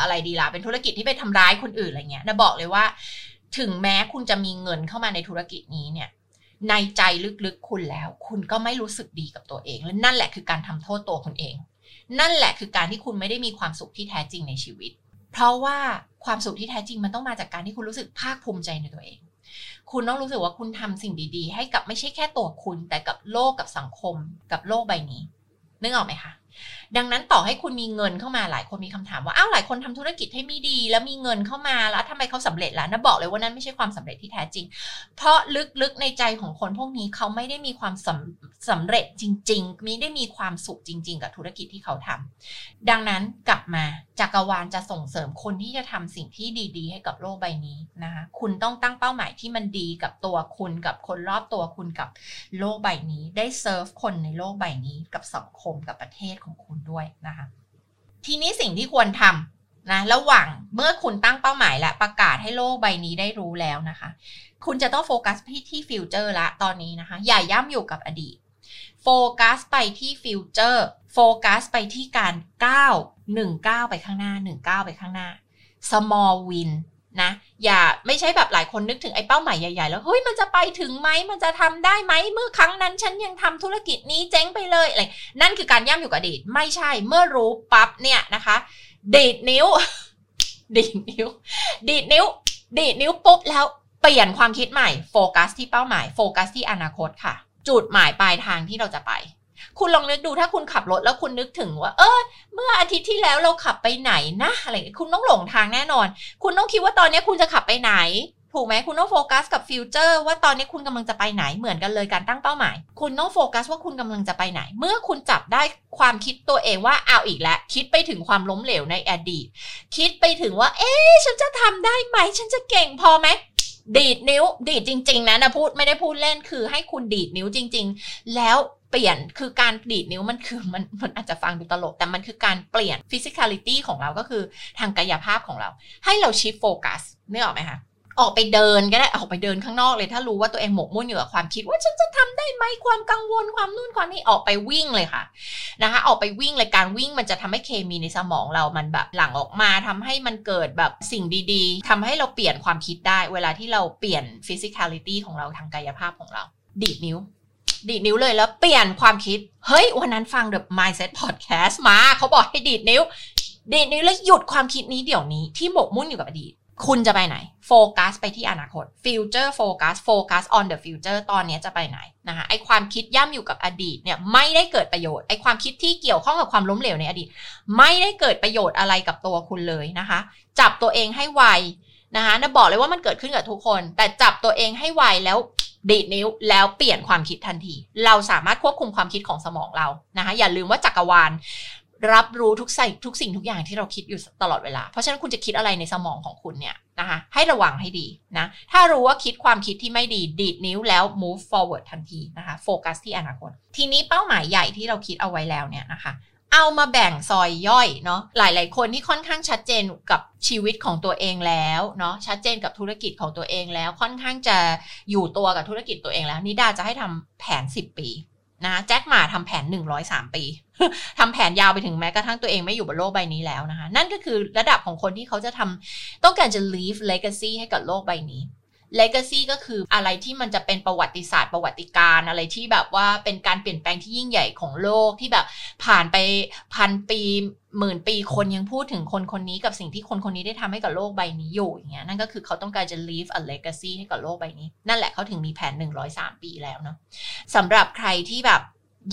อะไรดีล่ะเป็นธุรกิจที่ไปทำร้ายคนอื่นอะไรเงี้ยนะบอกเลยว่าถึงแม้คุณจะมีเงินเข้ามาในธุรกิจนี้เนี่ยในใจลึกๆคุณแล้วคุณก็ไม่รู้สึกดีกับตัวเองและนั่นแหละคือการทำโทษตัวคุณเองนั่นแหละคือการที่คุณไม่ได้มีความสุขที่แท้จริงในชีวิตเพราะว่าความสุขที่แท้จริงมันต้องมาจากการที่คุณรู้สึกภาคภูมิใจในตัวเองคุณต้องรู้สึกว่าคุณทำสิ่งดีๆให้กับไม่ใช่แค่ตัวคุณแต่กับโลกกับสังคมกับโลกใบนี้นึกออกไหมคะดังนั้นต่อให้คุณมีเงินเข้ามาหลายคนมีคำถามว่าอ้าวหลายคนทำธุรกิจให้ไม่ดีแล้วมีเงินเข้ามาแล้วทำไมเขาสำเร็จล่ะนะบอกเลยว่านั่นไม่ใช่ความสำเร็จที่แท้จริงเพราะลึกๆในใจของคนพวกนี้เขาไม่ได้มีความสำเร็จจริงๆไม่ได้มีความสุขจริงๆกับธุรกิจที่เขาทำดังนั้นกลับมาจักรวาลจะส่งเสริมคนที่จะทำสิ่งที่ดีๆให้กับโลกใบนี้นะคะคุณต้องตั้งเป้าหมายที่มันดีกับตัวคุณกับคนรอบตัวคุณกับโลกใบนี้ได้เซิร์ฟคนในโลกใบนี้กับสังคมกับประเทศของคุณด้วยนะคะทีนี้สิ่งที่ควรทำนะระหว่างเมื่อคุณตั้งเป้าหมายและประกาศให้โลกใบนี้ได้รู้แล้วนะคะคุณจะต้องโฟกัสไปที่ฟิวเจอร์ละตอนนี้นะคะอย่าย่ำอยู่กับอดีตโฟกัสไปที่ฟิวเจอร์โฟกัสไปที่การก้าว19ไปข้างหน้า19ไปข้างหน้า small win นะอย่าไม่ใช่แบบหลายคนนึกถึงไอ้เป้าหมายใหญ่ๆแล้วเฮ้ยมันจะไปถึงไหมมันจะทำได้ไหมเมื่อครั้งนั้นฉันยังทำธุรกิจนี้เจ๊งไปเลยอะไรนั่นคือการย่ำอยู่กับอดีตไม่ใช่เมื่อรู้ปั๊บเนี่ยนะคะดีดนิ้ว ดีดนิ้วปุ๊บแล้วเปลี่ยนความคิดใหม่โฟกัสที่เป้าหมายโฟกัสที่อนาคตค่ะจุดหมายปลายทางที่เราจะไปคุณลองนึกดูถ้าคุณขับรถแล้วคุณนึกถึงว่าเมื่ออาทิตย์ที่แล้วเราขับไปไหนนะอะไรอย่างเงี้ยคุณต้องหลงทางแน่นอนคุณต้องคิดว่าตอนนี้คุณจะขับไปไหนถูกไหมคุณต้องโฟกัสกับฟิวเจอร์ว่าตอนนี้คุณกำลังจะไปไหนเหมือนกันเลยการตั้งเป้าหมายคุณต้องโฟกัสว่าคุณกำลังจะไปไหนเมื่อคุณจับได้ความคิดตัวเองว่าเอาอีกแล้วคิดไปถึงความล้มเหลวในอดีตคิดไปถึงว่าฉันจะทำได้ไหมฉันจะเก่งพอไหม ดีดนิ้วดีดจริงๆนะนะพูดไม่ได้พูดเล่นคือให้คุณดีดนิ้วจริงๆแล้วเปลี่ยนคือการดีดนิ้วมันคือมันอาจจะฟังดูตลกแต่มันคือการเปลี่ยน physicality ของเราก็คือทางกายภาพของเราให้เราชิฟโฟกัสนึกออกไหมคะออกไปเดินก็ได้ออกไปเดินข้างนอกเลยถ้ารู้ว่าตัวเองหมกมุ่นอยู่กับความคิดว่าฉันจะทำได้ไหมความกังวลความนู่นความนี่ออกไปวิ่งเลยค่ะนะคะออกไปวิ่งเลยการวิ่งมันจะทำให้เคมีในสมองเรามันแบบหลั่งออกมาทำให้มันเกิดแบบสิ่งดีๆทำให้เราเปลี่ยนความคิดได้เวลาที่เราเปลี่ยน physicality ของเราทางกายภาพของเราดีดนิ้วเลยแล้วเปลี่ยนความคิดเฮ้ยวันนั้นฟัง The Mindset Podcast มาเขาบอกให้ดีดนิ้วแล้วหยุดความคิดนี้เดี๋ยวนี้ที่หมกมุ่นอยู่กับอดีตคุณจะไปไหนโฟกัสไปที่อนาคต future focus focus on the future ตอนนี้จะไปไหนนะคะไอความคิดย่ำอยู่กับอดีตเนี่ยไม่ได้เกิดประโยชน์ไอความคิดที่เกี่ยวข้องกับความล้มเหลวในอดีตไม่ได้เกิดประโยชน์อะไรกับตัวคุณเลยนะคะจับตัวเองให้ไวนะคะนะบอกเลยว่ามันเกิดขึ้นกับทุกคนแต่จับตัวเองให้ไวแล้วดีดนิ้วแล้วเปลี่ยนความคิดทันทีเราสามารถควบคุมความคิดของสมองเรานะคะอย่าลืมว่าจักรวาลรับรู้ทุกสิ่งทุกอย่างที่เราคิดอยู่ตลอดเวลาเพราะฉะนั้นคุณจะคิดอะไรในสมองของคุณเนี่ยนะคะให้ระวังให้ดีนะถ้ารู้ว่าคิดความคิดที่ไม่ดีดีดนิ้วแล้ว move forward ทันทีนะคะโฟกัสที่อนาคตทีนี้เป้าหมายใหญ่ที่เราคิดเอาไว้แล้วเนี่ยนะคะเอามาแบ่งซอยย่อยเนาะหลายๆคนที่ค่อนข้างชัดเจนกับชีวิตของตัวเองแล้วเนาะชัดเจนกับธุรกิจของตัวเองแล้วค่อนข้างจะอยู่ตัวกับธุรกิจตัวเองแล้วนิดาจะให้ทำแผน10ปีนะแจ็คหม่าทำแผน103ปีทำแผนยาวไปถึงแม้กระทั่งตัวเองไม่อยู่บนโลกใบนี้แล้วนะคะนั่นก็คือระดับของคนที่เขาจะทำต้องการจะ leave legacy ให้กับโลกใบนี้ legacy ก็คืออะไรที่มันจะเป็นประวัติศาสตร์ประวัติการอะไรที่แบบว่าเป็นการเปลี่ยนแปลงที่ยิ่งใหญ่ของโลกที่แบบผ่านไปพันปีหมื่นปีคนยังพูดถึงคนคนนี้กับสิ่งที่คนคนนี้ได้ทำให้กับโลกใบนี้อยู่อย่างเงี้ยนั่นก็คือเขาต้องการจะ leave a legacy ให้กับโลกใบนี้นั่นแหละเขาถึงมีแผน103ปีแล้วเนาะสำหรับใครที่แบบ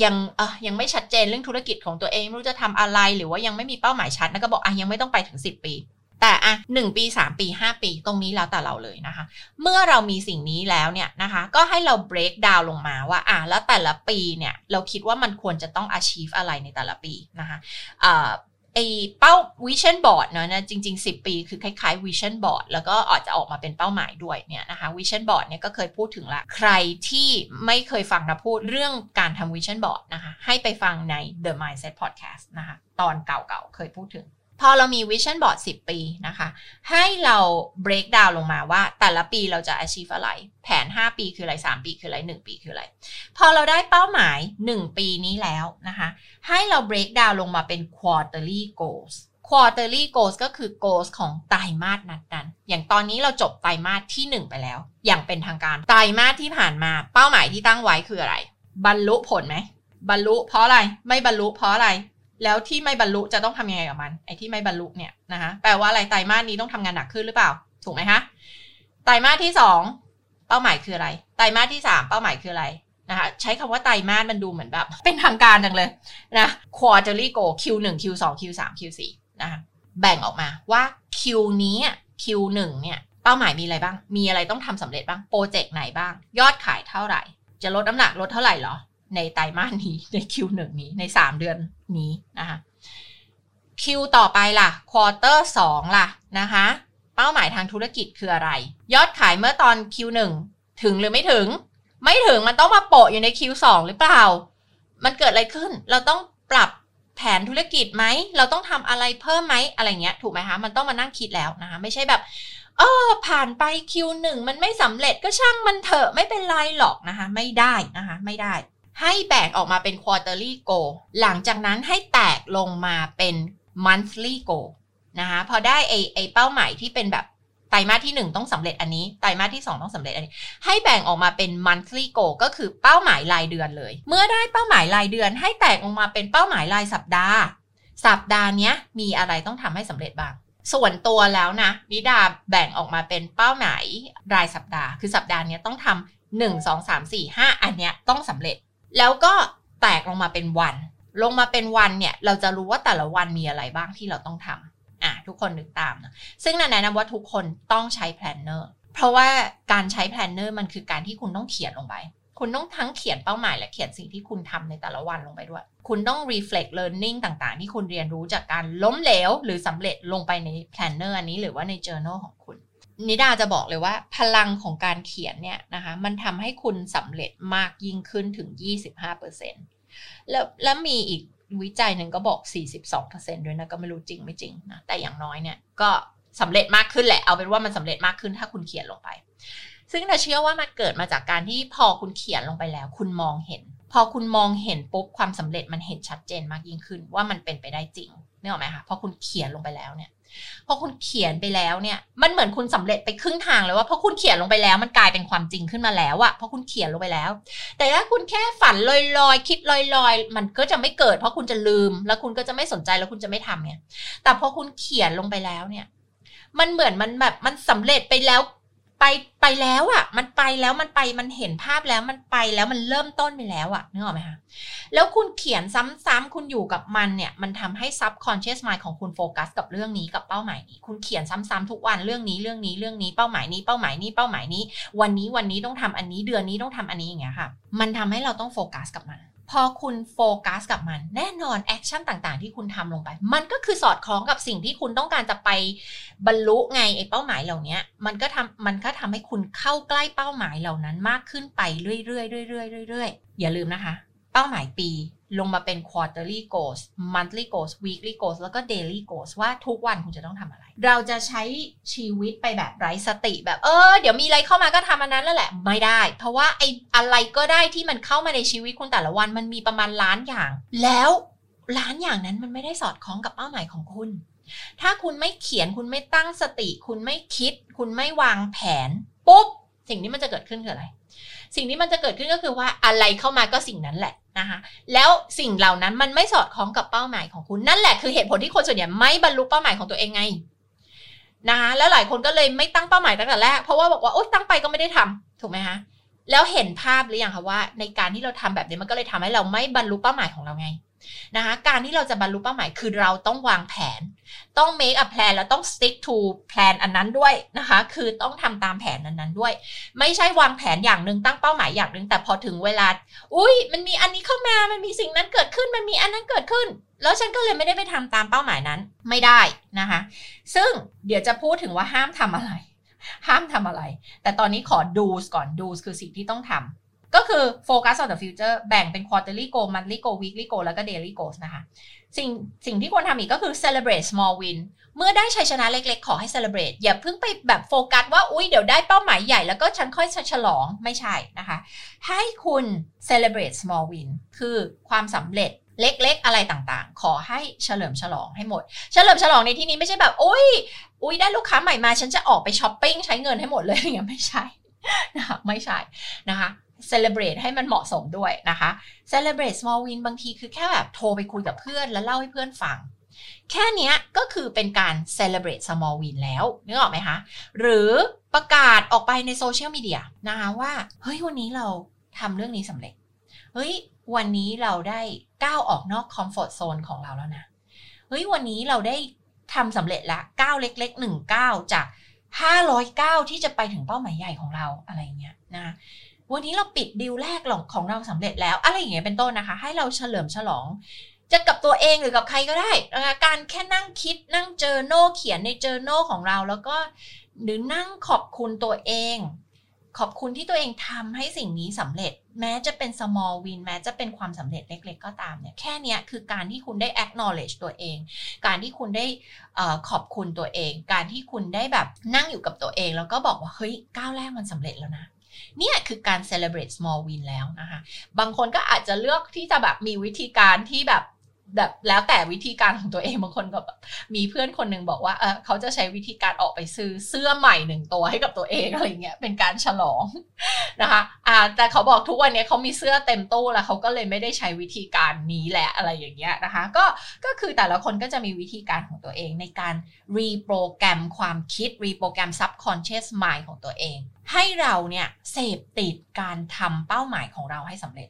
ยังไม่ชัดเจนเรื่องธุรกิจของตัวเองไม่รู้จะทำอะไรหรือว่ายังไม่มีเป้าหมายชัดนะก็บอกยังไม่ต้องไปถึง10ปีแต่1ปี3ปี5ปีตรงนี้แล้วแต่เราเลยนะคะเมื่อเรามีสิ่งนี้แล้วเนี่ยนะคะก็ให้เรา break down ลงมาว่าแล้วแต่ละปีเนี่ยเราคิดว่ามันควรจะต้อง achieve อะไรในแต่ละปีนะคะไอ้เป้า vision board เนาะนะจริงๆ10ปีคือคล้ายๆ vision board แล้วก็อาจจะออกมาเป็นเป้าหมายด้วยเนี่ยนะคะ vision board เนี่ยก็เคยพูดถึงละใครที่ไม่เคยฟังนะพูดเรื่องการทำ vision board นะคะให้ไปฟังใน The Mindset Podcast นะคะตอนเก่าๆเคยพูดถึงพอเรามี vision board 10ปีนะคะให้เรา break down ลงมาว่าแต่ละปีเราจะ achieve อะไรแผน5ปีคืออะไร3ปีคืออะไร1ปีคืออะไรพอเราได้เป้าหมาย1ปีนี้แล้วนะคะให้เรา break down ลงมาเป็น quarterly goals quarterly goals ก็คือ goals ของไตรมาสนั้นๆอย่างตอนนี้เราจบไตรมาสที่1ไปแล้วอย่างเป็นทางการไตรมาสที่ผ่านมาเป้าหมายที่ตั้งไว้คืออะไรบรรลุผลไหมบรรลุเพราะอะไรไม่บรรลุเพราะอะไรแล้วที่ไม่บรรลุจะต้องทำยังไงกับมันไอ้ที่ไม่บรรลุเนี่ยนะคะแปลว่าอะไรไตรมาสนี้ต้องทำงานหนักขึ้นหรือเปล่าถูกไหมคะไตรมาสที่2เป้าหมายคืออะไรไตรมาสที่3เป้าหมายคืออะไรนะคะใช้คำว่าไตรมาสมันดูเหมือนแบบเป็นทางการจังเลยนะ quarterly goal Q1 Q2 Q3 Q4 นะคะแบ่งออกมาว่า Q นี้ Q1 เนี่ยเป้าหมายมีอะไรบ้างมีอะไรต้องทำสำเร็จบ้างโปรเจกต์ไหนบ้างยอดขายเท่าไหร่จะลดน้ำหนักลดเท่าไหร่หรอในไตรมาสนี้ใน Q1 นี้ใน3เดือนนี้นะคะ Q ต่อไปล่ะ Quarter 2ล่ะนะคะเป้าหมายทางธุรกิจคืออะไรยอดขายเมื่อตอน Q1 ถึงหรือไม่ถึงไม่ถึงมันต้องมาโปะอยู่ใน Q2 หรือเปล่ามันเกิดอะไรขึ้นเราต้องปรับแผนธุรกิจไหมเราต้องทำอะไรเพิ่มไหมอะไรเงี้ยถูกไหมคะมันต้องมานั่งคิดแล้วนะคะไม่ใช่แบบผ่านไป Q1 มันไม่สำเร็จก็ช่างมันเถอะไม่เป็นไรหรอกนะคะไม่ได้นะคะไม่ได้ให้แบ่งออกมาเป็น quarterly goal หลังจากนั้นให้แตกลงมาเป็น monthly goal นะคะพอได้ไอเป้าหมายที่เป็นแบบไตรมาสที่1ต้องสำเร็จอันนี้ไตรมาสที่2ต้องสำเร็จอันนี้ให้แบ่งออกมาเป็น monthly goal ก็คือเป้าหมายรายเดือนเลยเมื่อได้เป้าหมายรายเดือนให้แตกออกมาเป็นเป้าหมายรายสัปดาห์นี้มีอะไรต้องทำให้สำเร็จบ้างส่วนตัวแล้วนะนิดาแบ่งออกมาเป็นเป้าหมายรายสัปดาห์คือสัปดาห์นี้ต้องทำ1 2 3 4 5อันเนี้ยต้องสำเร็จแล้วก็แตกลงมาเป็นวันเนี่ยเราจะรู้ว่าแต่ละวันมีอะไรบ้างที่เราต้องทำทุกคนนึกตามนะซึ่งแนะนำว่าทุกคนต้องใช้แพลนเนอร์เพราะว่าการใช้แพลนเนอร์มันคือการที่คุณต้องเขียนลงไปคุณต้องทั้งเขียนเป้าหมายและเขียนสิ่งที่คุณทำในแต่ละวันลงไปด้วยคุณต้อง reflect learning ต่างๆที่คุณเรียนรู้จากการล้มเหลวหรือสำเร็จลงไปในแพลนเนอร์อันนี้หรือว่าใน journal ของคุณ นิดาจะบอกเลยว่าพลังของการเขียนเนี่ยนะคะมันทำให้คุณสำเร็จมากยิ่งขึ้นถึง 25% แล้วมีอีกวิจัยหนึ่งก็บอก 42% ด้วยนะก็ไม่รู้จริงไม่จริงนะแต่อย่างน้อยเนี่ยก็สำเร็จมากขึ้นแหละเอาเป็นว่ามันสำเร็จมากขึ้นถ้าคุณเขียนลงไปซึ่งเราเชื่อว่ามันเกิดมาจากการที่พอคุณเขียนลงไปแล้วคุณมองเห็นพอคุณมองเห็นปุ๊บความสำเร็จมันเห็นชัดเจนมากยิ่งขึ้นว่ามันเป็นไปได้จริงนี่หรอไหมคะพอคุณเขียนลงไปแล้วเนี่ยพอคุณเขียนไปแล้วเนี่ยมันเหมือนคุณสำเร็จไปครึ่งทางเลยว่าพอคุณเขียนลงไปแล้วมันกลายเป็นความจริงขึ้นมาแล้วอะพอคุณเขียนลงไปแล้วแต่ถ้าคุณแค่ฝันลอยๆคิดลอยๆมันก็จะไม่เกิดเพราะคุณจะลืมแล้วคุณก็จะไม่สนใจแล้วคุณจะไม่ทำเนี่ยแต่พอคุณเขียนลงไปแล้วเนี่ยมันเหมือนมันแบบมันสำเร็จไปแล้วไปแล้วอ่ะมันไปแล้วมันไปมันเห็นภาพแล้วมันไปแล้วมันเริ่มต้นไปแล้วอ่ะนึกออกไหมคะแล้วคุณเขียนซ้ำๆคุณอยู่กับมันเนี่ยมันทำให้ subconscious mind ของคุณโฟกัสกับเรื่องนี้กับเป้าหมายนี้คุณเขียนซ้ำๆทุกวันเรื่องนี้เป้าหมายนี้เป้าหมายนี้วันนี้ต้องทำอันนี้เดือนนี้ต้องทำอันนี้อย่างเงี้ยค่ะมันทำให้เราต้องโฟกัสกับมันพอคุณโฟกัสกับมันแน่นอนแอคชั่นต่างๆที่คุณทำลงไปมันก็คือสอดคล้องกับสิ่งที่คุณต้องการจะไปบรรลุไงไอ้เป้าหมายเหล่านี้มันก็ทำให้คุณเข้าใกล้เป้าหมายเหล่านั้นมากขึ้นไปเรื่อยๆอย่าลืมนะคะเป้าหมายปีลงมาเป็น quarterly goals monthly goals weekly goals แล้วก็ daily goals ว่าทุกวันคุณจะต้องทำอะไรเราจะใช้ชีวิตไปแบบไร้สติแบบเดี๋ยวมีอะไรเข้ามาก็ทำอันนั้นแล้วแหละไม่ได้เพราะว่าไอ้อะไรก็ได้ที่มันเข้ามาในชีวิตคุณแต่ละวันมันมีประมาณล้านอย่างแล้วล้านอย่างนั้นมันไม่ได้สอดคล้องกับเป้าหมายของคุณถ้าคุณไม่เขียนคุณไม่ตั้งสติคุณไม่คิดคุณไม่วางแผนปุ๊บสิ่งนี้มันจะเกิดขึ้นคืออะไรสิ่งที่มันจะเกิดขึ้นก็คือว่าอะไรเข้ามาก็สิ่งนั้นแหละนะคะแล้วสิ่งเหล่านั้นมันไม่สอดคล้องกับเป้าหมายของคุณนั่นแหละคือเหตุผลที่คนส่วนใหญ่ไม่บรรลุเป้าหมายของตัวเองไงนะคะแล้วหลายคนก็เลยไม่ตั้งเป้าหมายตั้งแต่แรกเพราะว่าบอกว่าโอ๊ยตั้งไปก็ไม่ได้ทำถูกไหมคะแล้วเห็นภาพหรือยังคะว่าในการที่เราทำแบบนี้มันก็เลยทำให้เราไม่บรรลุเป้าหมายของเราไงนะคะการที่เราจะบรรลุเป้าหมายคือเราต้องวางแผนต้อง make a plan แล้วต้อง stick to plan อันนั้นด้วยนะคะคือต้องทำตามแผนนั้นๆด้วยไม่ใช่วางแผนอย่างนึงตั้งเป้าหมายอย่างนึงแต่พอถึงเวลามันมีอันนี้เข้ามามันมีสิ่งนั้นเกิดขึ้นมันมีอันนั้นเกิดขึ้นแล้วฉันก็เลยไม่ได้ไปทำตามเป้าหมายนั้นไม่ได้นะคะซึ่งเดี๋ยวจะพูดถึงว่าห้ามทำอะไรแต่ตอนนี้ขอ do's ก่อน do's คือสิ่งที่ต้องทำก็คือ focus on the future แบ่งเป็น quarterly goal monthly goal weekly goal แล้วก็ daily goals นะคะสิ่งที่ควรทำอีกก็คือ celebrate small win เมื่อได้ชัยชนะเล็กๆขอให้ celebrate อย่าเพิ่งไปแบบโฟกัสว่าเดี๋ยวได้เป้าหมายใหญ่แล้วก็ฉันค่อยฉลองไม่ใช่นะคะให้คุณ celebrate small win คือความสำเร็จเล็กๆอะไรต่างๆขอให้เฉลิมฉลองให้หมดเฉลิมฉลองในที่นี้ไม่ใช่แบบอุ้ยได้ลูกค้าใหม่มาฉันจะออกไปช้อปปิ้งใช้เงินให้หมดเลยอย่างเงี้ยไม่ใช่นะคะcelebrate ให้มันเหมาะสมด้วยนะคะ celebrate small win บางทีคือแค่แบบโทรไปคุยกับเพื่อนแล้วเล่าให้เพื่อนฟังแค่นี้ก็คือเป็นการ celebrate small win แล้วนึกออกไหมคะหรือประกาศออกไปในโซเชียลมีเดียนะคะว่าเฮ้ยวันนี้เราทำเรื่องนี้สำเร็จเฮ้ยวันนี้เราได้ก้าวออกนอกคอมฟอร์ตโซนของเราแล้วนะเฮ้ยวันนี้เราได้ทำสำเร็จละก้าวเล็กๆ1 ก้าวจาก509ที่จะไปถึงเป้าหมายใหญ่ของเราอะไรอย่างเงี้ยนะวันนี้เราปิดดีลแรกของเราสำเร็จแล้วอะไรอย่างเงี้ยเป็นต้นนะคะให้เราเฉลิมฉลองจะกับตัวเองหรือกับใครก็ได้นะคะการแค่นั่งคิดนั่งเจอโน้ตเขียนในเจอโน้ตของเราแล้วก็หรือนั่งขอบคุณตัวเองขอบคุณที่ตัวเองทำให้สิ่งนี้สำเร็จแม้จะเป็น small win แม้จะเป็นความสำเร็จเล็กๆก็ตามเนี่ยแค่เนี้ยคือการที่คุณได้ acknowledge ตัวเองการที่คุณได้ขอบคุณตัวเองการที่คุณได้แบบนั่งอยู่กับตัวเองแล้วก็บอกว่าเฮ้ยก้าวแรกมันสำเร็จแล้วนะเนี่ยคือการ celebrate small win แล้วนะคะบางคนก็อาจจะเลือกที่จะแบบมีวิธีการที่แบบแล้วแต่วิธีการของตัวเองบางคนก็แบบมีเพื่อนคนนึงบอกว่าเขาจะใช้วิธีการออกไปซื้อเสื้อใหม่1 ตัวให้กับตัวเองอะไรเงี้ยเป็นการฉลองนะคะแต่เขาบอกทุกวันนี้เขามีเสื้อเต็มตู้แล้วเขาก็เลยไม่ได้ใช้วิธีการนี้แหละอะไรอย่างเงี้ยนะคะก็คือแต่ละคนก็จะมีวิธีการของตัวเองในการรีโปรแกรมความคิดรีโปรแกรม subconscious mind ของตัวเองให้เราเนี่ยเสพติดการทำเป้าหมายของเราให้สำเร็จ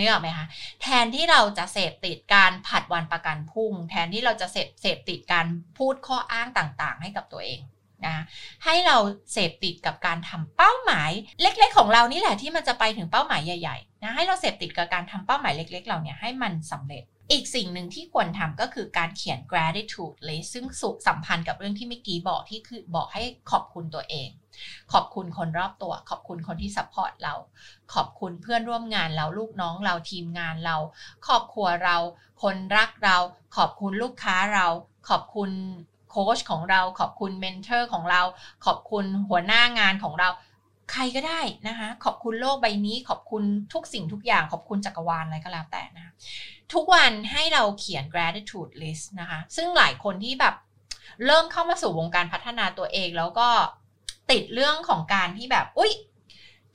นี่ออกไหมคะแทนที่เราจะเสพติดการผัดวันประกันพรุ่งแทนที่เราจะเสพติดการพูดข้ออ้างต่างๆให้กับตัวเองนะให้เราเสพติดกับการทำเป้าหมายเล็กๆของเรานี่แหละที่มันจะไปถึงเป้าหมายใหญ่ๆนะให้เราเสพติดกับการทำเป้าหมายเล็กๆเราเนี่ยให้มันสำเร็จ อีกสิ่งหนึ่งที่ควรทำก็คือการเขียน gratitude list ซึ่งสัมพันธ์กับเรื่องที่เมื่อกี้บอกที่คือบอกให้ขอบคุณตัวเองขอบคุณคนรอบตัวขอบคุณคนที่ซัพพอร์ตเราขอบคุณเพื่อนร่วมงานเราลูกน้องเราทีมงานเราครอบครัวเราคนรักเราขอบคุณลูกค้าเราขอบคุณโค้ชของเราขอบคุณเมนเทอร์ของเราขอบคุณหัวหน้างานของเราใครก็ได้นะคะขอบคุณโลกใบนี้ขอบคุณทุกสิ่งทุกอย่างขอบคุณจักรวาลอะไรก็แล้วแต่นะทุกวันให้เราเขียน gratitude list นะคะซึ่งหลายคนที่แบบเริ่มเข้ามาสู่วงการพัฒนาตัวเองแล้วก็ติดเรื่องของการที่แบบอุ๊ย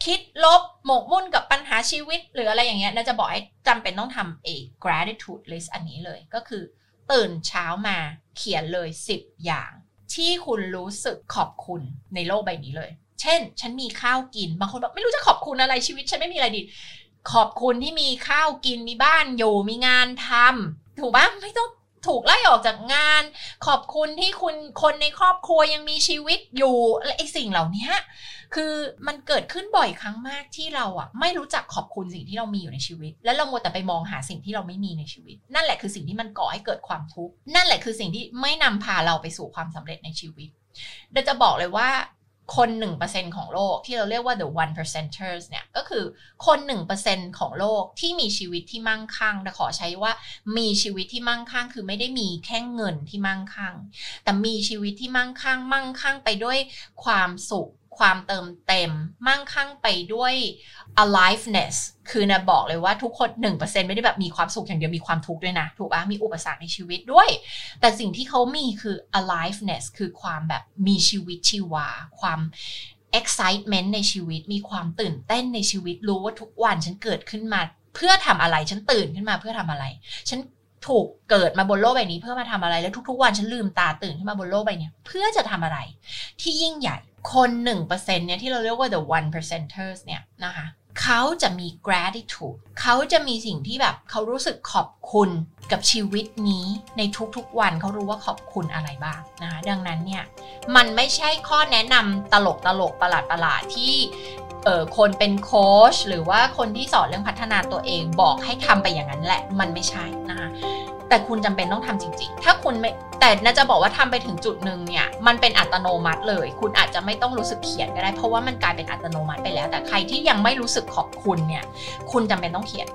คิดลบหมกมุ่นกับปัญหาชีวิตหรืออะไรอย่างเงี้ยเราจะบอกให้จำเป็นต้องทำเอง gratitude list อันนี้เลยก็คือตื่นเช้ามาเขียนเลย10อย่างที่คุณรู้สึกขอบคุณในโลกใบนี้เลยเช่นฉันมีข้าวกินบางคนบอกไม่รู้จะขอบคุณอะไรชีวิตฉันไม่มีอะไรดีขอบคุณที่มีข้าวกินมีบ้านอยู่มีงานทำถูกป่ะไม่ต้องถูกไล่ออกจากงานขอบคุณที่คุณคนในครอบครัวยังมีชีวิตอยู่และไอ้สิ่งเหล่านี้คือมันเกิดขึ้นบ่อยครั้งมากที่เราอ่ะไม่รู้จักขอบคุณสิ่งที่เรามีอยู่ในชีวิตแล้วเรามัวแต่ไปมองหาสิ่งที่เราไม่มีในชีวิตนั่นแหละคือสิ่งที่มันก่อให้เกิดความทุกข์นั่นแหละคือสิ่งที่ไม่นำพาเราไปสู่ความสำเร็จในชีวิตเดี๋ยวจะบอกเลยว่าคน 1% ของโลกที่เราเรียกว่า the one percenters เนี่ยก็คือคน 1% ของโลกที่มีชีวิตที่มั่งคั่งแต่ขอใช้ว่ามีชีวิตที่มั่งคั่งคือไม่ได้มีแค่เงินที่มั่งคั่งแต่มีชีวิตที่มั่งคั่งมั่งคั่งไปด้วยความสุขความเติมเต็มมั่งคั่งไปด้วย aliveness คือนะบอกเลยว่าทุกคน 1% ไม่ได้แบบมีความสุขอย่างเดียวมีความทุกข์ด้วยนะถูกป่ะมีอุปสรรคในชีวิตด้วยแต่สิ่งที่เขามีคือ aliveness คือความแบบมีชีวิตชีวาความ excitement ในชีวิตมีความตื่นเต้นในชีวิตรู้ว่าทุกวันฉันเกิดขึ้นมาเพื่อทำอะไรฉันตื่นขึ้นมาเพื่อทำอะไรฉันถูกเกิดมาบนโลกใบนี้เพื่อมาทำอะไรแล้วทุกๆวันฉันลืมตาตื่นขึ้นมาบนโลกใบนี้เพื่อจะทำอะไรที่ยิ่งใหญ่คน 1% เนี่ยที่เราเรียกว่า the one percenters เนี่ยนะคะเขาจะมี gratitude เขาจะมีสิ่งที่แบบเขารู้สึกขอบคุณกับชีวิตนี้ในทุกๆวันเขารู้ว่าขอบคุณอะไรบ้างนะคะดังนั้นเนี่ยมันไม่ใช่ข้อแนะนำตลกประหลาดๆที่คนเป็นโค้ชหรือว่าคนที่สอนเรื่องพัฒนาตัวเองบอกให้ทำไปอย่างนั้นแหละมันไม่ใช่นะคะแต่คุณจำเป็นต้องทำจริงๆถ้าคุณไม่แต่น่าจะบอกว่าทำไปถึงจุดหนึ่งเนี่ยมันเป็นอัตโนมัติเลยคุณอาจจะไม่ต้องรู้สึกเขียนก็ได้เพราะว่ามันกลายเป็นอัตโนมัติไปแล้วแต่ใครที่ยังไม่รู้สึกขอบคุณเนี่ยคุณจำเป็นต้องเขียน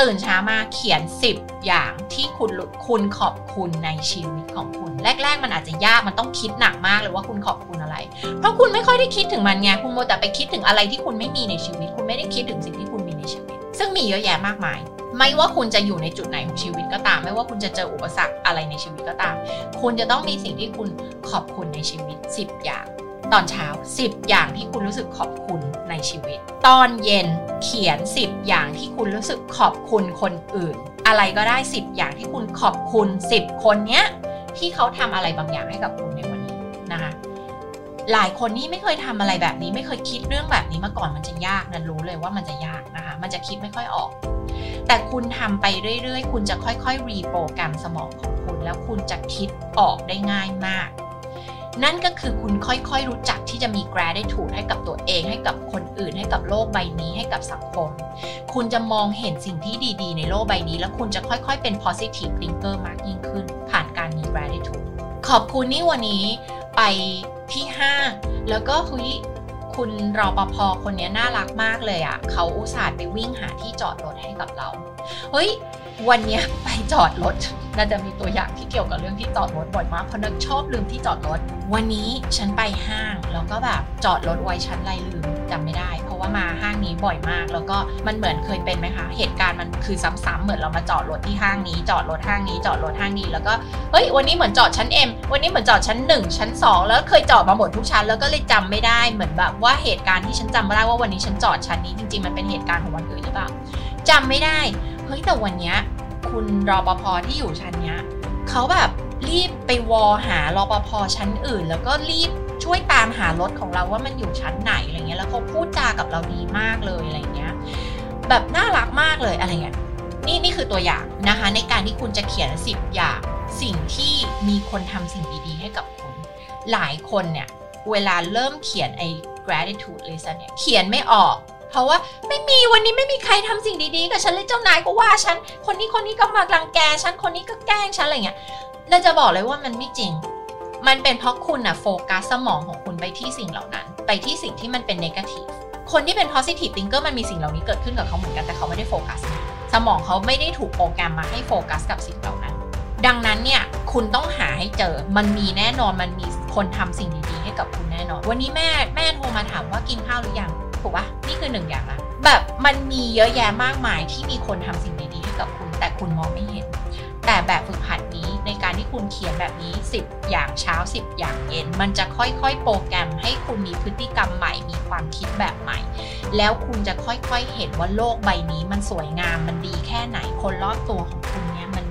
ตื่นเช้ามาเขียน10อย่างที่คุณขอบคุณในชีวิตของคุณแรกๆมันอาจจะยากมันต้องคิดหนักมากเลยว่าคุณขอบคุณอะไรเพราะคุณไม่ค่อยได้คิดถึงมันไงคุณมัวแต่ไปคิดถึงอะไรที่คุณไม่มีในชีวิตคุณไม่ได้คิดถึงสิ่งที่คุณมีในชีวิตซึ่งมีเยอะแยะมากมายไม่ว่าคุณจะอยู่ในจุดไหนของชีวิตก็ตามไม่ว่าคุณจะเจออุปสรรคอะไรในชีวิตก็ตามคุณจะต้องมีสิ่งที่คุณขอบคุณในชีวิต10อย่างตอนเช้า10อย่างที่คุณรู้สึกขอบคุณในชีวิตตอนเย็นเขียน10อย่างที่คุณรู้สึกขอบคุณคนอื่นอะไรก็ได้10อย่างที่คุณขอบคุณ10คนเนี้ยที่เขาทำอะไรบางอย่างให้กับคุณในวันนี้นะคะหลายคนนี่ไม่เคยทำอะไรแบบนี้ไม่เคยคิดเรื่องแบบนี้มาก่อนมันจะยากนะรู้เลยว่ามันจะยากนะคะมันจะคิดไม่ค่อยออกแต่คุณทำไปเรื่อยๆคุณจะค่อยๆรีโปรแกรมสมองของคุณแล้วคุณจะคิดออกได้ง่ายมากนั่นก็คือคุณค่อยๆรู้จักที่จะมี gratitude ให้กับตัวเองให้กับคนอื่นให้กับโลกใบนี้ให้กับสังคมคุณจะมองเห็นสิ่งที่ดีๆในโลกใบนี้แล้วคุณจะค่อยๆเป็น positive thinker มากยิ่งขึ้นผ่านการมี gratitude ขอบคุณนี่วันนี้ไปที่ห้างแล้วก็คุณรปภ.คนนี้น่ารักมากเลยอ่ะเขาอุตส่าห์ไปวิ่งหาที่จอดรถให้กับเราเฮ้ยวันนี้ไปจอดรถน่าจะมีตัวอย่างที่เกี่ยวกับเรื่องที่จอดรถบ่อยมากเพราะนักชอบลืมที่จอดรถวันนี้ฉันไปห้างแล้วก็แบบจอดรถไว้ฉันลืมจำไม่ได้เพราะว่ามาห้างนี้บ่อยมากแล้วก็มันเหมือนเคยเป็นไหมคะเหตุการณ์มันคือซ้ำๆเหมือนเรามาจอดรถที่ห้างนี้จอดรถห้างนี้จอดรถห้างนี้แล้วก็เฮ้ยวันนี้เหมือนจอดชั้น M วันนี้เหมือนจอดชั้น1ชั้น2แล้วเคยจอดมาหมดทุกชั้นแล้วก็เลยจำไม่ได้เหมือนแบบว่าเหตุการณ์ที่ฉันจำไม่ได้ว่าวันนี้ฉันจอดชั้นนี้จริงๆมันเป็นเหตุการณ์ของวันอื่นหรือเปล่าจำไม่ได้เฮ้ยแต่วันนี้คุณรปภ.ที่อยู่ชั้นนี้เขาแบบรีบไปวอหารปภ.ชั้นอื่นแล้วก็รีบช่วยตามหารถของเราว่ามันอยู่ชั้นไหนอะไรเงี้ยแล้วเขาพูดจากับเราดีมากเลยอะไรเงี้ยแบบน่ารักมากเลยอะไรเงี้ยนี่คือตัวอย่างนะคะในการที่คุณจะเขียน10อย่างสิ่งที่มีคนทำสิ่งดีๆให้กับคุณหลายคนเนี่ยเวลาเริ่มเขียนไอ้ gratitude list เนี่ยเขียนไม่ออก เพราะว่าไม่มีวันนี้ไม่มีใครทำสิ่งดีๆกับฉันเลยเจ้านายก็ว่าฉันคนนี้ก็มารังแกฉันคนนี้ก็แกล้งฉันอะไรเงี้ยเราจะบอกเลยว่ามันไม่จริงมันเป็นเพราะคุณอะโฟกัสสมองของคุณไปที่สิ่งเหล่านั้นไปที่สิ่งที่มันเป็นเนกาทีฟคนที่เป็น positive thinker มันมีสิ่งเหล่านี้เกิดขึ้นกับเขาเหมือนกันแต่เขาไม่ได้โฟกัสสมองเขาไม่ได้ถูกโปรแกรมมาให้โฟกัสกับสิ่งเหล่านั้นดังนั้นเนี่ยคุณต้องหาให้เจอมันมีแน่นอนมันมีคนทำสิ่งดีๆให้กับคุณแน่นอนวันนี้แม่โทรมาถามว่ากินข้าวหรือยังถูกปะนี่คือหนึ่งอย่างละแบบมันมีเยอะแยะมากมายที่มีคนทำสิ่งดีๆให้กับคุณแต่คุณมองไม่เห็นแต่แบบฝึกหัดนี้ในการที่คุณเขียนแบบนี้10อย่างเช้า10อย่างเย็นมันจะค่อยๆโปรแกรมให้คุณมีพฤติกรรมใหม่มีความคิดแบบใหม่แล้วคุณจะค่อยๆเห็นว่าโลกใบนี้มันสวยงามมันดีแค่ไหนคนรอบตัวของคุณเนี่ยมัน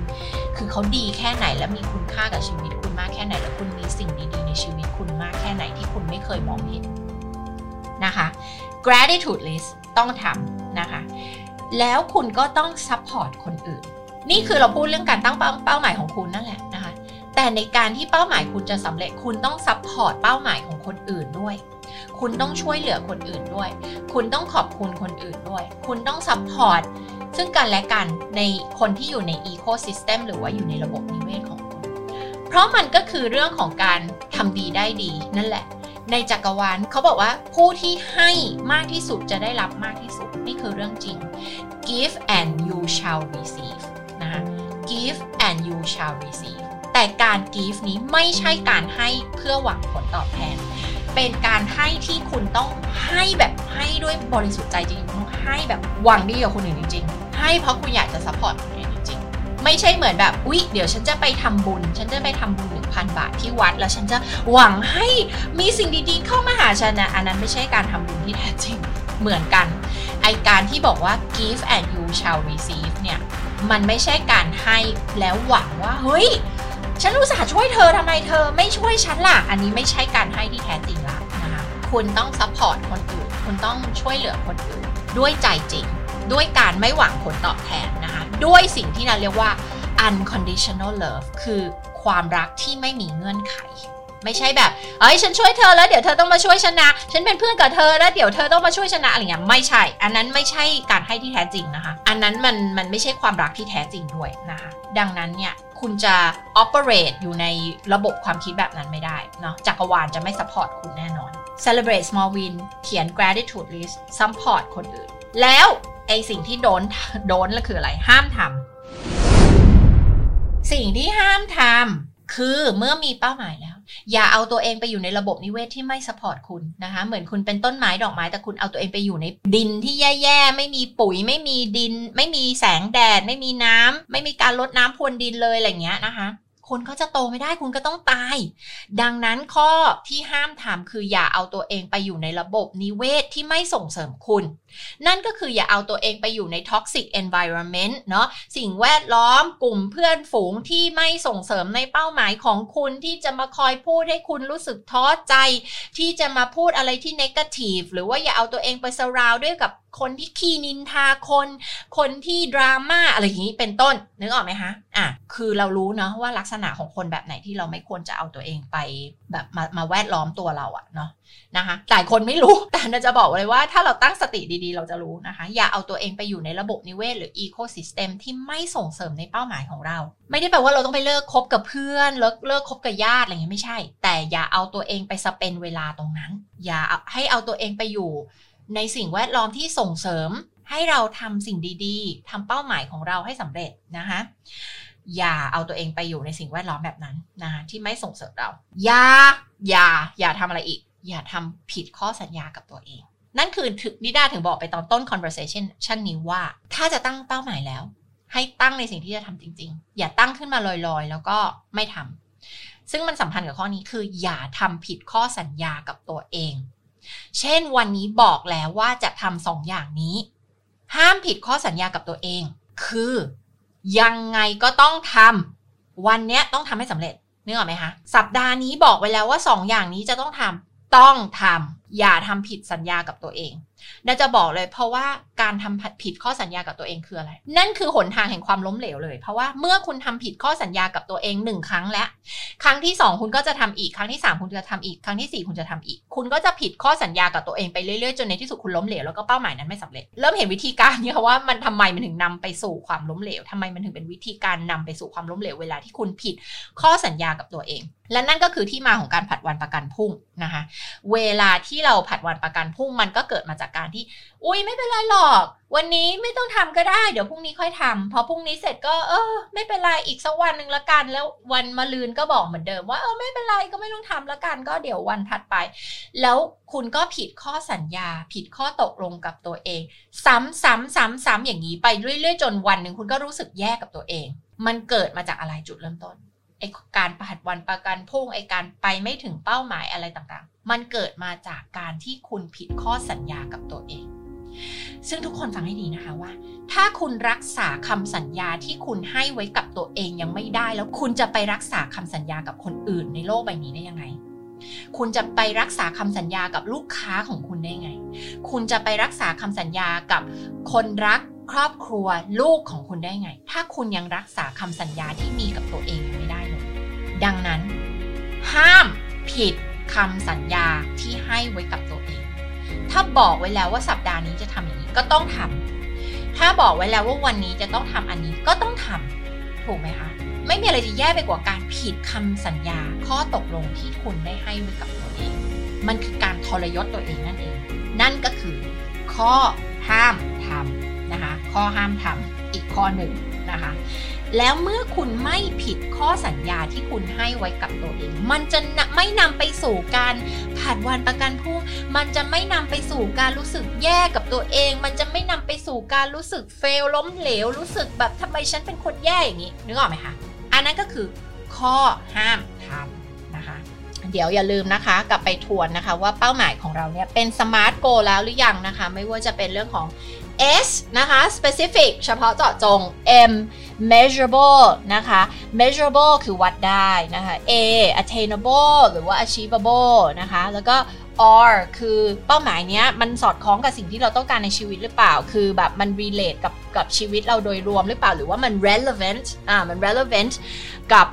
คือเขาดีแค่ไหนและมีคุณค่ากับชีวิตคุณมากแค่ไหนและคุณมีสิ่งดีๆในชีวิตคุณมากแค่ไหนที่คุณไม่เคยมองเห็นนะคะ gratitude list ต้องทำนะคะแล้วคุณก็ต้อง support คนอื่นนี่คือเราพูดเรื่องการตั้งเป้าหมายของคุณนั่นแหละนะคะแต่ในการที่เป้าหมายคุณจะสำเร็จคุณต้องซัพพอร์ตเป้าหมายของคนอื่นด้วยคุณต้องช่วยเหลือคนอื่นด้วยคุณต้องขอบคุณคนอื่นด้วยคุณต้องซัพพอร์ตซึ่งกันและกันในคนที่อยู่ในอีโคซิสเต็มหรือว่าอยู่ในระบบนิเวศของคุณเพราะมันก็คือเรื่องของการทำดีได้ดีนั่นแหละในจักรวาลเขาบอกว่าผู้ที่ให้มากที่สุดจะได้รับมากที่สุดนี่คือเรื่องจริง give and you shall receive give and you shall receive แต่การ give นี้ไม่ใช่การให้เพื่อหวังผลตอบแทนเป็นการให้ที่คุณต้องให้แบบให้ด้วยบริสุทธิ์ใจจริงๆต้องให้แบบหวังดีกับคนอื่นจริงๆให้เพราะคุณอยากจะซัพพอร์ตคนอื่นจริงๆไม่ใช่เหมือนแบบอุ๊ยเดี๋ยวฉันจะไปทำบุญ1,000 บาทที่วัดแล้วฉันจะหวังให้มีสิ่งดีๆเข้ามาหาฉันนะอันนั้นไม่ใช่การทำบุญที่แท้จริงเหมือนกันไอการที่บอกว่า give and you shall receive เนี่ยมันไม่ใช่การให้แล้วหวังว่าเฮ้ยฉันรู้สึกช่วยเธอทำไมเธอไม่ช่วยฉันล่ะอันนี้ไม่ใช่การให้ที่แท้จริงละนะคะคุณต้องซัพพอร์ตคนอื่นคุณต้องช่วยเหลือคนอื่นด้วยใจจริงด้วยการไม่หวังผลตอบแทนนะคะด้วยสิ่งที่เราเรียกว่า unconditional love คือความรักที่ไม่มีเงื่อนไขไม่ใช่แบบเอ้ยฉันช่วยเธอแล้วเดี๋ยวเธอต้องมาช่วยฉันนะฉันเป็นเพื่อนกับเธอแล้วเดี๋ยวเธอต้องมาช่วยฉันนะอะไรอย่างเงี้ยไม่ใช่อันนั้นไม่ใช่การให้ที่แท้จริงนะคะอันนั้นมันไม่ใช่ความรักที่แท้จริงด้วยนะคะดังนั้นเนี่ยคุณจะ operate อยู่ในระบบความคิดแบบนั้นไม่ได้เนาะจักรวาลจะไม่ support คุณแน่นอน celebrate small win เขียน gratitude list support คนอื่นแล้วไอสิ่งที่โดนก็คืออะไรห้ามทำสิ่งที่ห้ามทำคือเมื่อมีเป้าหมายแล้วอย่าเอาตัวเองไปอยู่ในระบบนิเวศที่ไม่ซัพพอร์ตคุณนะคะเหมือนคุณเป็นต้นไม้ดอกไม้แต่คุณเอาตัวเองไปอยู่ในดินที่แย่ๆไม่มีปุ๋ยไม่มีดินไม่มีแสงแดดไม่มีน้ำไม่มีการลดน้ำพรวนดินเลยอะไรเงี้ยนะคะคุณก็จะโตไม่ได้คุณก็ต้องตายดังนั้นข้อที่ห้ามทำคืออย่าเอาตัวเองไปอยู่ในระบบนิเวศที่ไม่ส่งเสริมคุณนั่นก็คืออย่าเอาตัวเองไปอยู่ใน toxic environment เนาะสิ่งแวดล้อมกลุ่มเพื่อนฝูงที่ไม่ส่งเสริมในเป้าหมายของคุณที่จะมาคอยพูดให้คุณรู้สึกท้อใจที่จะมาพูดอะไรที่ negative หรือว่าอย่าเอาตัวเองไป surround ด้วยกับคนที่ขี้นินทาคนที่ดราม่าอะไรอย่างนี้เป็นต้นนึกออกไหมคะคือเรารู้เนาะว่าลักษณะของคนแบบไหนที่เราไม่ควรจะเอาตัวเองไปแบบมาแวดล้อมตัวเราอะเนาะนะคะหลายคนไม่รู้แต่เราจะบอกเลยว่าถ้าเราตั้งสติดีๆเราจะรู้นะคะอย่าเอาตัวเองไปอยู่ในระบบนิเวศหรืออีโคซิสเต็มที่ไม่ส่งเสริมในเป้าหมายของเราไม่ได้แปลว่าเราต้องไปเลิกคบกับเพื่อนเลิกคบกับญาติอะไรเงี้ยไม่ใช่แต่อย่าเอาตัวเองไปสเปนเวลาตรงนั้นอย่าให้เอาตัวเองไปอยู่ในสิ่งแวดล้อมที่ส่งเสริมให้เราทำสิ่งดีๆทำเป้าหมายของเราให้สำเร็จนะคะอย่าเอาตัวเองไปอยู่ในสิ่งแวดล้อมแบบนั้นนะคะที่ไม่ส่งเสริมเราอย่าทำอะไรอีกอย่าทำผิดข้อสัญญากับตัวเองนั่นคือนิดาถึงบอกไปตอนต้น conversation ชั้นนี้ว่าถ้าจะตั้งเป้าหมายแล้วให้ตั้งในสิ่งที่จะทำจริงๆอย่าตั้งขึ้นมาลอยๆแล้วก็ไม่ทำซึ่งมันสัมพันธ์กับข้อนี้คืออย่าทำผิดข้อสัญญากับตัวเองเช่นวันนี้บอกแล้วว่าจะทำ2อย่างนี้ห้ามผิดข้อสัญญากับตัวเองคือยังไงก็ต้องทำวันนี้ต้องทำให้สำเร็จนึกออกไหมคะสัปดาห์นี้บอกไว้แล้วว่า2อย่างนี้จะต้องทำอย่าทำผิดสัญญากับตัวเอง น่าจะบอกเลยเพราะว่าการทำผิดข้อสัญญากับตัวเองคืออะไรนั่นคือหนทางแห่งความล้มเหลวเลยเพราะว่าเมื่อคุณทำผิดข้อสัญญากับตัวเอง1ครั้งแล้วครั้งที่2คุณก็จะทำอีกครั้งที่3คุณจะทำอีกครั้งที่4คุณจะทำอีกคุณก็จะผิดข้อสัญญากับตัวเองไปเรื่อยๆจนในที่สุดคุณล้มเหลวแล้วก็เป้าหมายนั้นไม่สำเร็จเริ่มเห็นวิธีการนี้ค่ะว่ามันทำไมมันถึงนำไปสู่ความล้มเหลวทำไมมันถึงเป็นวิธีการนำไปสู่ความล้มเหลวเวลาที่คุณผิดข้อสัญญากับตัวเองและนั่นก็คือที่มาของการผัดวันประกันพรุ่งนะคะเวลาที่เราผัดวันประกันพรุ่งมันก็เกิดมาจากการที่อุ๊ยไม่เป็นไรหรอกวันนี้ไม่ต้องทำก็ได้เดี๋ยวพรุ่งนี้ค่อยทำพอพรุ่งนี้เสร็จก็ไม่เป็นไรอีกสักวันนึงละกันแล้ววันมะรืนก็บอกเหมือนเดิมว่าไม่เป็นไรก็ไม่ต้องทำละกันก็เดี๋ยววันถัดไปแล้วคุณก็ผิดข้อสัญญาผิดข้อตกลงกับตัวเองซ้ำๆอย่างนี้ไปเรื่อยๆจนวันนึงคุณก็รู้สึกแย่กับตัวเองมันเกิดมาจากอะไรจุดเริ่มต้นไอ้การผัดวันประกันพรุ่งไอ้การไปไม่ถึงเป้าหมายอะไรต่างๆมันเกิดมาจากการที่คุณผิดข้อสัญญากับตัวเองซึ่งทุกคนฟังให้ดีนะคะว่าถ้าคุณรักษาคำสัญญาที่คุณให้ไว้กับตัวเองยังไม่ได้แล้วคุณจะไปรักษาคำสัญญากับคนอื่นในโลกใบนี้ได้ยังไงคุณจะไปรักษาคำสัญญากับลูกค้าของคุณได้ไงคุณจะไปรักษาคำสัญญากับคนรักครอบครัวลูกของคุณได้ไงถ้าคุณยังรักษาคำสัญญาที่มีกับตัวเองยังไม่ได้เลยดังนั้นห้ามผิดคำสัญญาที่ให้ไว้กับตัวเองถ้าบอกไว้แล้วว่าสัปดาห์นี้จะทำอย่างนี้ก็ต้องทำถ้าบอกไว้แล้วว่าวันนี้จะต้องทำอันนี้ก็ต้องทำถูกไหมคะไม่มีอะไรจะแย่ไปกว่าการผิดคำสัญญาข้อตกลงที่คุณได้ให้ไว้กับตัวเองมันคือการทรยศตัวเองนั่นเองนั่นก็คือข้อห้ามทำนะคะข้อห้ามทำอีกข้อหนึ่งนะคะแล้วเมื่อคุณไม่ผิดข้อสัญญาที่คุณให้ไว้กับตัวเองมันจะไม่นำไปสู่การผัดวันประกันพรุ่งมันจะไม่นำไปสู่การรู้สึกแย่กับตัวเองมันจะไม่นำไปสู่การรู้สึกเฟลล้มเหลวรู้สึกแบบทำไมฉันเป็นคนแย่อย่างนี้นึกออกไหมคะอันนั้นก็คือข้อห้ามทำนะคะเดี๋ยวอย่าลืมนะคะกลับไปทวนนะคะว่าเป้าหมายของเราเนี่ยเป็นสมาร์ทโกลแล้วหรือยังนะคะไม่ว่าจะเป็นเรื่องของ S นะคะ specific เฉพาะเจาะจง M measurable นะคะ measurable คือวัดได้นะคะ A attainable หรือว่า achievable นะคะแล้วก็ R คือเป้าหมายเนี้ยมันสอดคล้องกับสิ่งที่เราต้องการในชีวิตหรือเปล่าคือแบบมัน relate กับชีวิตเราโดยรวมหรือเปล่าหรือว่ามัน relevant มัน relevant กับ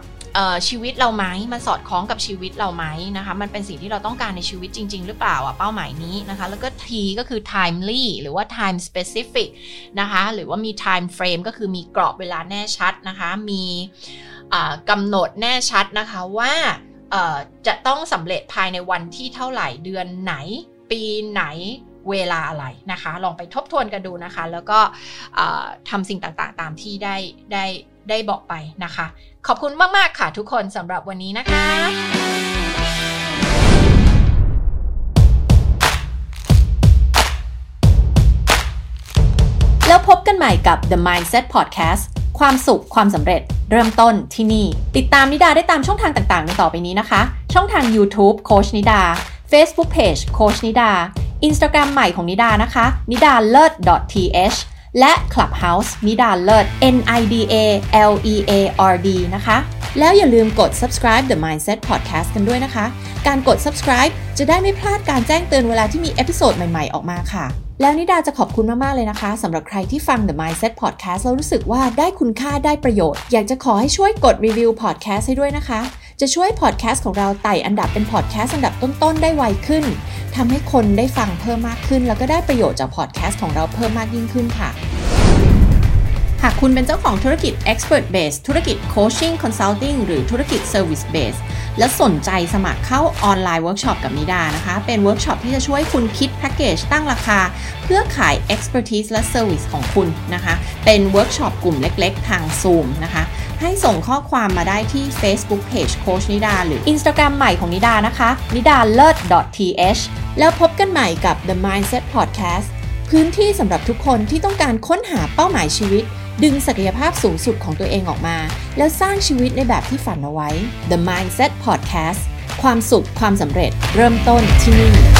ชีวิตเราไหมมันสอดคล้องกับชีวิตเราไหมนะคะมันเป็นสิ่งที่เราต้องการในชีวิตจริงๆหรือเปล่าอ่ะเป้าหมายนี้นะคะแล้วก็ T ก็คือ timely หรือว่า time specific นะคะหรือว่ามี time frame ก็คือมีกรอบเวลาแน่ชัดนะคะมีกำหนดแน่ชัดนะคะว่าจะต้องสำเร็จภายในวันที่เท่าไหร่เดือนไหนปีไหนเวลาอะไรนะคะลองไปทบทวนกันดูนะคะแล้วก็ทำสิ่งต่างๆตามที่ได้บอกไปนะคะขอบคุณมากๆค่ะทุกคนสำหรับวันนี้นะคะแล้วพบกันใหม่กับ The Mindset Podcast ความสุขความสำเร็จเริ่มต้นที่นี่ติดตามนิดาได้ตามช่องทางต่างๆในต่อไปนี้นะคะช่องทาง YouTube โค้ชนิดา Facebook Page โค้ชนิดา Instagram ใหม่ของนิดานะคะนิดาเลิศ .thและ Clubhouse นิดาเลิศ NIDA LEARD นะคะแล้วอย่าลืมกด subscribe The Mindset Podcast กันด้วยนะคะการกด subscribe จะได้ไม่พลาดการแจ้งเตือนเวลาที่มีเอพิโซดใหม่ๆออกมาค่ะแล้วนิดาจะขอบคุณมากๆเลยนะคะสำหรับใครที่ฟัง The Mindset Podcast แล้วรู้สึกว่าได้คุณค่าได้ประโยชน์อยากจะขอให้ช่วยกดรีวิว podcast ให้ด้วยนะคะจะช่วย podcast ของเราไต่อันดับเป็น podcast อันดับต้นๆได้ไวขึ้นทำให้คนได้ฟังเพิ่มมากขึ้นแล้วก็ได้ประโยชน์จาก podcast ของเราเพิ่มมากยิ่งขึ้นค่ะหากคุณเป็นเจ้าของธุรกิจ Expert Base ธุรกิจ Coaching Consulting หรือธุรกิจ Service Base และสนใจสมัครเข้าออนไลน์เวิร์กช็อปกับนิดานะคะเป็นเวิร์กช็อปที่จะช่วยคุณคิดแพ็คเกจตั้งราคาเพื่อขาย Expertise และ Service ของคุณนะคะเป็นเวิร์กช็อปกลุ่มเล็กๆทาง Zoom นะคะให้ส่งข้อความมาได้ที่ Facebook Page โค้ชนิดาหรือ Instagram ใหม่ของนิดานะคะนิดาเลิศ .th แล้วพบกันใหม่กับ The Mindset Podcast พื้นที่สำหรับทุกคนที่ต้องการค้นหาเป้าหมายชีวิตดึงศักยภาพสูงสุดของตัวเองออกมาแล้วสร้างชีวิตในแบบที่ฝันเอาไว้ The Mindset Podcast ความสุขความสำเร็จเริ่มต้นที่นี่